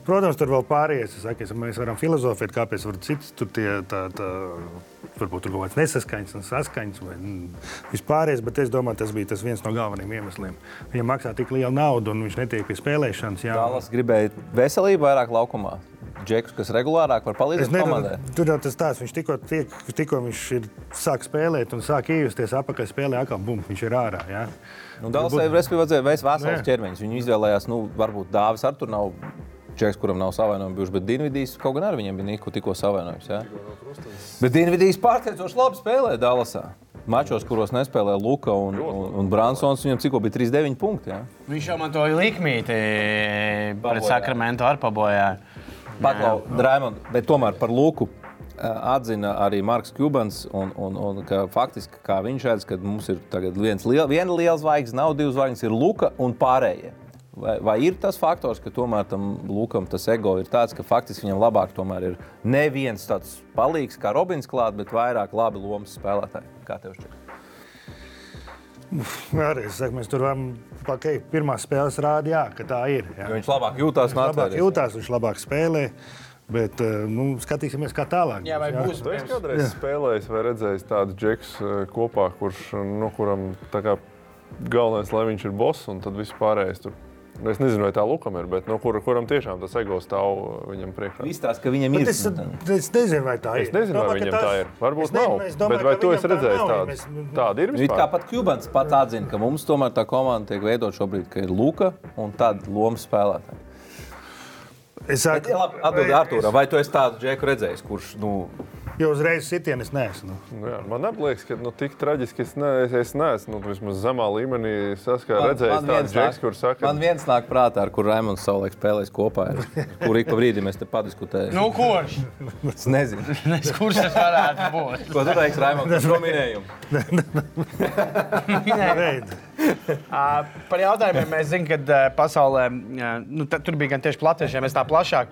Protams, tur vēl pārējais, mēs varam filozofēt, kāpēc var cits, tur tie varbūt tur kaut kāds nesaskaņas un saskaņas vai vispārējais, bet es domāju, tas bija tas viens no galveniem iemesliem. Viņam maksā tik lielu naudu un viņš netiek pie spēlēšanas. Jā. Dallas gribēja veselību vairāk laukumā. Džekus, kas regulārāk var palīdzēt komandai. Tur jau tas tās, viņš tikko viņš sāk spēlēt un sāk iejusties apakaļ spēlē, atkal bum, viņš ir ārā, jā. Nu, Dallasai vajadzēja vesels ķermeņus. Viņu izvēlējās, nu, varbūt Dāvis Artur nav Džeks, kuram nav savainojumi bijuši, bet Dinvidijs, kaut gan arī viņam bija Niku tikko savainojums, jā. Bet Dinvidijs pārteicoši labi spēlē Dallasā. Mačos, kuros nespēlē Luka un Bransons, viņam cikko bija 3-9 punkti, jā. Viņš jau man to likmīti pret Sacramento ar pabojāja. Paklau, Raimond, bet tomēr par Luku atzina arī Marks Kubans, un ka faktiski, kā viņš redz, kad mums ir tagad viena liela zvaigznes, nav 2 zvaigznes, ir Luka un pārējie. Vai ir tas faktors, ka tomēr tam Lukam tas ego ir tāds, ka faktiski viņam labāk tomēr ir neviens tāds palīgs kā Robins klāt, bet vairāk labi lomas spēlētāji? Kā tev šķiet? Arī, es saku, mēs tur varam pirmās spēles rādi, jā, ka tā ir. Jā. Viņš labāk jūtās un atvērties. Viņš labāk spēlē, bet nu, skatīsimies kā tālāk. Jā, vai būs. Tu esi kādreiz spēlējis vai redzējis tādu Džeks kopā, kuram tā kā galvenais, lai viņš ir boss un tad viss pārējais tur. Es nezinu, vai tā Lukam ir, bet no kuram tiešām tas ego stāv viņam priekšā. Izstās, ka viņam ir. Es nezinu, vai tā ir. Es nezinu, vai viņam tā ir. Varbūt nav, bet vai to es redzēju tādu ir vispār? Tāpat Kubans pat atzina, ka mums tomēr tā komanda tiek veidot šobrīd, ka ir Luka un tad lomas spēlētāji. Atbildi Artūram, vai tu esi tādu Džeku redzējis, kurš, nu... Jo uzreiz sitien es neesmu. Jā, man apliekas, ka tik traģiski es neesmu, vismaz zemā līmenī redzējis tādu Džeks, kur saka... Man viens nāk prātā, ar kur Raimonds savulaik spēlēs kopā, kur ik pa brīdī mēs te padiskutējam. Nu, kurš? Es nezinu. Kurš tas varētu būt? Ko tu teiks, Raimonds, par šo minējumu? Par jautājumiem mēs zinām, ka pasaulē, tur bija gan tieši latviešiem, es tā plašāk.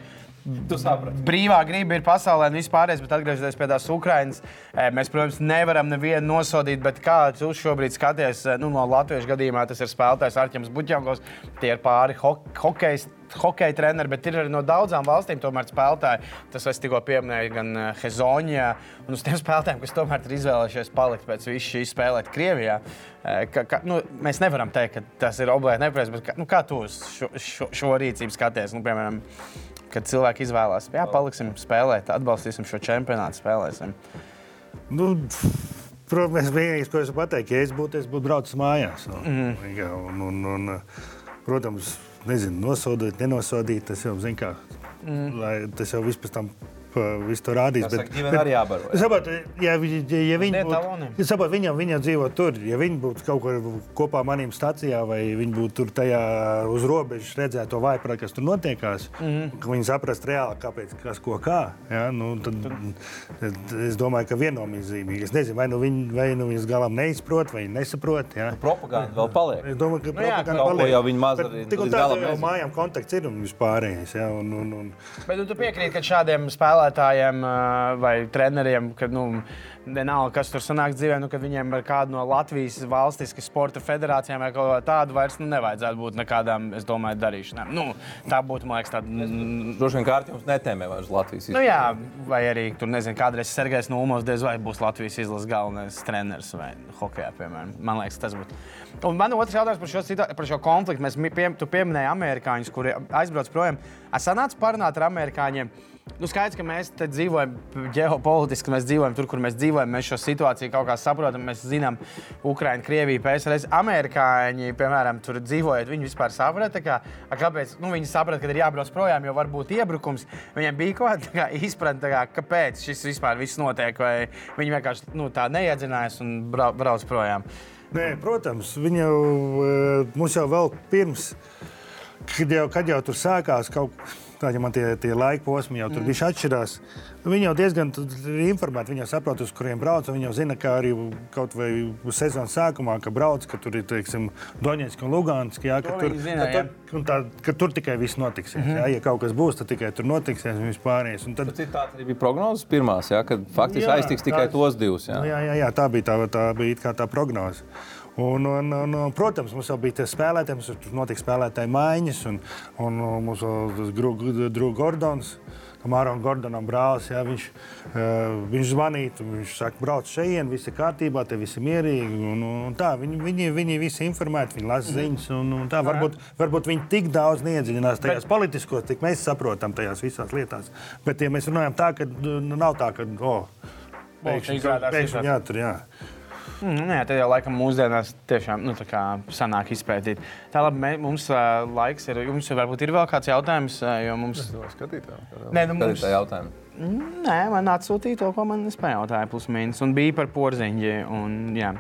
Tu saprati. Brīvā griba ir pasaulē un vispārējais, bet atgriežoties pie tās Ukrainas, mēs, protams, nevaram nevienu nosodīt, bet kā tu šobrīd skaties, no latviešu gadījumā tas ir spēlētājs Artjams Buķankos, tie ir pāri hokejisti. hokeja treneri, bet ir arī no daudzām valstīm tomēr spēlētāji. Tas es tikko pieminēju gan Hezoņijā un uz tiem spēlētājiem, kas tomēr ir izvēlējušies palikt pēc visu šī spēlēt Krievijā. Mēs nevaram teikt, ka tas ir obligāti nepareizi, bet kā tu uz šo rīcību skaties? Piemēram, kad cilvēki izvēlās, paliksim spēlēt, atbalstīsim šo čempionātu, spēlēsim. Protams, vienīgs, ko es pateiktu, ja es būtu braucis mājās. Protams, nezinu, nosodīt, nenosodīt, tas jau, zin kā, lai tas jau vispār tam visu to rādīs. Tāsāk, ģimeni arī jābaro. Ja viņi būtu, viņam dzīvo tur, ja viņi būtu kaut kur kopā manīm stacijā, vai viņi būtu tur tajā uz robežas redzēto vaiprā, kas tur notiekās, ka viņi saprast reāli, kāpēc, kas, ko, kā, ja, tad es domāju, ka viennozīmīgi. Es nezinu, vai nu viņas galam neizprot, vai nesaprot, ja. Propaganda vēl paliek. Es domāju, ka propaganda paliek. Jau viņi maz arī līdz galam nezinu. Mājām kontakts ir un vispārējais, ja, un. Bet tu piekrīti, ka šādiem spēlētājiem vai treneriem, kad, nenāli, kas tur sanāk dzīvē, kad viņiem ar kādu no Latvijas valstiskas sporta federācijām vai kaut tādu vairs nevajadzētu būt nekādām, es domāju, darīšanām. Tā būtu, man liekas, tāda. Droši vien kārt jums netēmē vairs Latvijas izlases. Jā, vai arī, tur nezinu, kādreiz Sergejs Nūmovs diez vai būs Latvijas izlases galvenais treneris vai hokejā, piemēram. Man liekas, tas būtu. Un man otrs jautājums par šo konfliktu. Tu pieminēji amerikāņus, kuri aizbrauc projām. Sanāca parunāt ar amerikāņiem. Skaidrs, ka mēs te dzīvojam ģeopolitiski, mēs dzīvojam tur, kur mēs dzīvojam, mēs šo situāciju kaut kā saprotam, mēs zinām Ukraina, Krievija, PSRS. Amerikāņi, piemēram, tur dzīvojot, viņi vispār saprata, kāpēc, viņi saprata, kad ir jābrauc projām, jo var būt iebrukums. Viņiem bija kaut kā izpratne, kāpēc šis vispār viss notiek, vai viņi vienkārši, tā neiedzinājās un brauc projām. Nē, protams, mums jau vēl pirms, kad jau tur sākās tātad man tie laika posmi jau tur bišķi atšķirās. Viņi jau diezgan informēti, viņi jau saprot, uz kuriem brauc, un viņi jau zina, ka arī kaut vai sezonas sākumā, ka brauc, ka tur ir, teiksim, Doņetska un Luganska, jā, ka tur tikai viss notiksies, jā, ja kaut kas būs, tad tikai tur notiksies un vispārējais. Un tad citādi arī bija prognozes pirmās, jā, kad faktiski aiztiks tikai tos divus, jā. Jā, tā bija it kā tā prognoze. Un, protams, mums jau bija tie spēlētāji, mums notika spēlētāji maiņas, un mums vēl Drew Gordons, Aaron Gordonam brālis, jā, viņš zvanīt, viņš saka, brauc šeien, visi kārtībā, te visi mierīgi, un tā, viņi visi informēti, viņi lasa ziņas, un tā, varbūt viņi tik daudz neiedziļinās tajās politiskos, tik mēs saprotam tajās visās lietās, bet, ja mēs runājam tā, ka nav tā, ka, pēkšņi jātur, jā. Jā, tad jau laikam mūsdienās tiešām, tā kā sanāk izpētīt. Tā labi, mums laiks ir, jums varbūt ir vēl kāds jautājums, jo mums. Es vēl skatītāju. Skatītāju jautājumu. Nē, man atsūtīja to, ko man pajautāja plus mīnus, un bija par Porziņģi, un jā.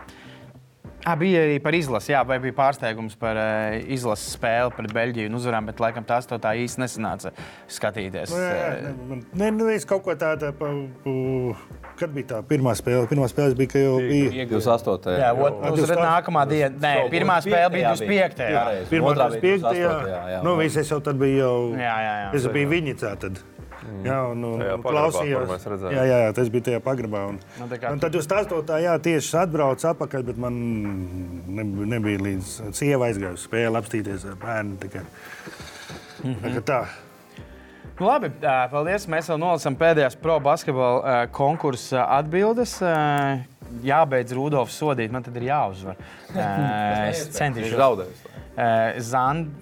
Bija arī par izlasi, jā, vai bija pārsteigums par izlases spēli pret Beļģiju un uzvarām, bet laikam tās to tā īsti nesanāca skatīties. Nē, es kaut ko tāda. Kad bija tā pirmā spēle? Pirmā spēle bija, ka jau bija 28. Jā, uzreiz nākamā diena. Nē, pirmā spēle bija 25. Jā, pirmā bija 25. Jā, es jau tad biju es biju Viņicā tad. Jā, un klausījos. Jā, tas bija tajā pagrabā. Un tad jūs tāstotā, jā, tieši atbrauc apakaļ, bet man nebija līdz sieva aizgājusi spēle apstīties ar bērnu. Tā. Labi, paldies. Mēs vēl nolasam pēdējās pro basketbola konkursa atbildes. Jābeidz Rūdolfs sodīt, man tad ir jāuzvar. Es centīšos. Zaudējus.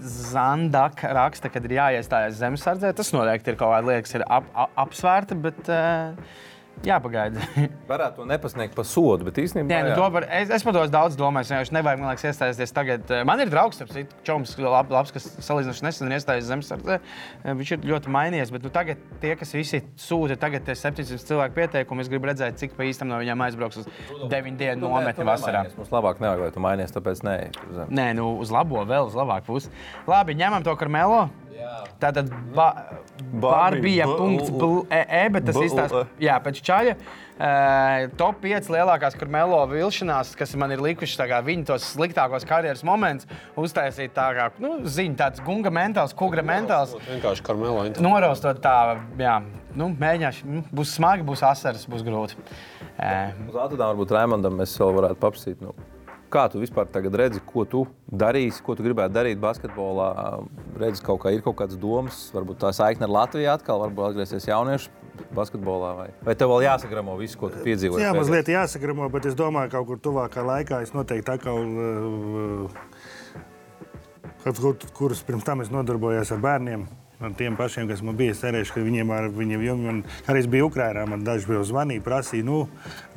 Zandak raksta, kad ir jāiestājas zemesardzē. Tas noteikti ir kaut kāda lieta, kas ir apsvērta, bet jāpagaida. Varētu to nepasniegt pa sodu, bet īstenībā es par to daudz domāju, vienkārši nevajag, man liekas, iestājies tagad. Man ir draugs, Čoms labs, kas salīdzinoši nesen iestājies zemesardzē. Viņš ir ļoti mainījies, bet tagad tie, kas visi sūta, tagad tie 700 cilvēku pieteikumi, es gribu redzēt, cik pa īstam no viņām aizbrauks uz 9 dienu nometni vasarā. Mums labāk nevajag, lai tu mainies, tāpēc neeji. Nē, uz labo vēl, uz labāk pusi. Labi, ņemam to Carmelo. Tātad barbija.e, bet tas izstās, pēc čaļa. Top 5 lielākās Carmelo vilšanās, kas man ir likuši viņa tos sliktākos karjeras moments, uztaisīt tā kā, ziņ, tāds gunga mentāls, kugra mentāls. Vienkārši Carmelo. Noraustot tā, mēģināšu, būs smagi, būs asaras, būs grūti. Uz atradām varbūt Raimondam mēs vēl varētu papasīt, Kā tu vispār tagad redzi, ko tu darīsi, ko tu gribētu darīt basketbolā? Redzi, ir kaut kāds domas, varbūt tā saikne ar Latviju atkal, varbūt atgriezties jauniešu basketbolā? Vai tev vēl jāsagramo visu, ko tu piedzīvoji? Jā, mazliet jāsagramo, bet es domāju, kaut kur tuvākā laikā es noteikti atkal, kurus pirms tam es nodarbojos ar bērniem. Man tiem pašiem, kas man bija cerējuši, ka viņiem arī es biju Ukrainā, man daži vēl zvanīja, prasīja,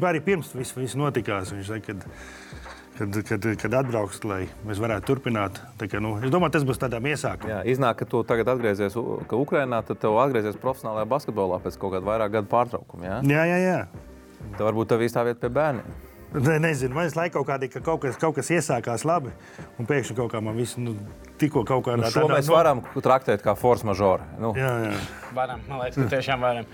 arī pirms viss notikās. Viņš saka, kad atbrauks, lai mēs varētu turpināt. Es domāju, tas būs tādām iesākumiem. Jā, iznāk, ka tu tagad atgriezies Ukrainā, tad tev atgriezies profesionālajā basketbolā pēc kaut kādu vairāk gadu pārtraukumu, jā? Jā. Tad varbūt tev īstā vieta pie bērniem. Nezinu, manis laika kaut kas iesākās labi, un pēkšņi kaut kā man visu, tikko kaut kā... Šo mēs varam traktēt kā force majeure. Jā. Varam, man liekas, ka tiešām varam.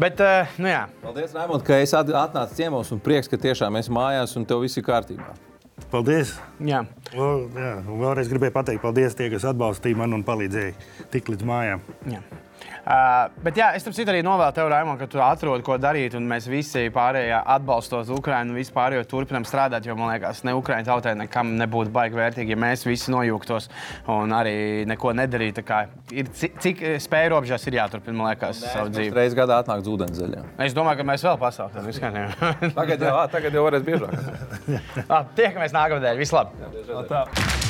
Bet, jā. Paldies, Raimond, ka es atnācu ciemos, un prieks, ka tiešām esi mājās, un tev viss ir kārtībā. Paldies. Jā. Vēlreiz gribēju pateikt paldies tie, kas atbalstīja mani un palīdzēja tik līdz mājām. Jā. Bet jā, es tāpēc arī novēlu tev, Raimond, ka tu atrodi, ko darīt, un mēs visi pārējā atbalstot Ukrainu, visi pārējo turpinam strādāt, jo, man liekas, ne Ukraiņu tautai nekam nebūtu baigi vērtīgi, ja mēs visi nojūktos un arī neko nedarīt. Cik spēju robežās ir jāturpina, man liekas, savu dzīvi? Reiz gadā atnāk zūdenzeļā. Es domāju, ka mēs vēl pasauktam. Tagad jau varēs biežāk. Tiekamies nākamnedēļ. Viss labi.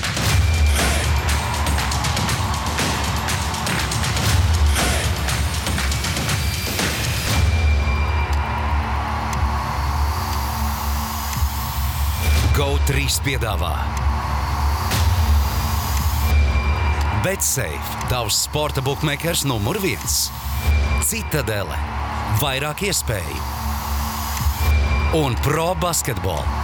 GO3 piedāvā. BetSafe, tavs sporta bookmakers numur 1. Citadele, vairāk iespēju. Un pro basketbolu.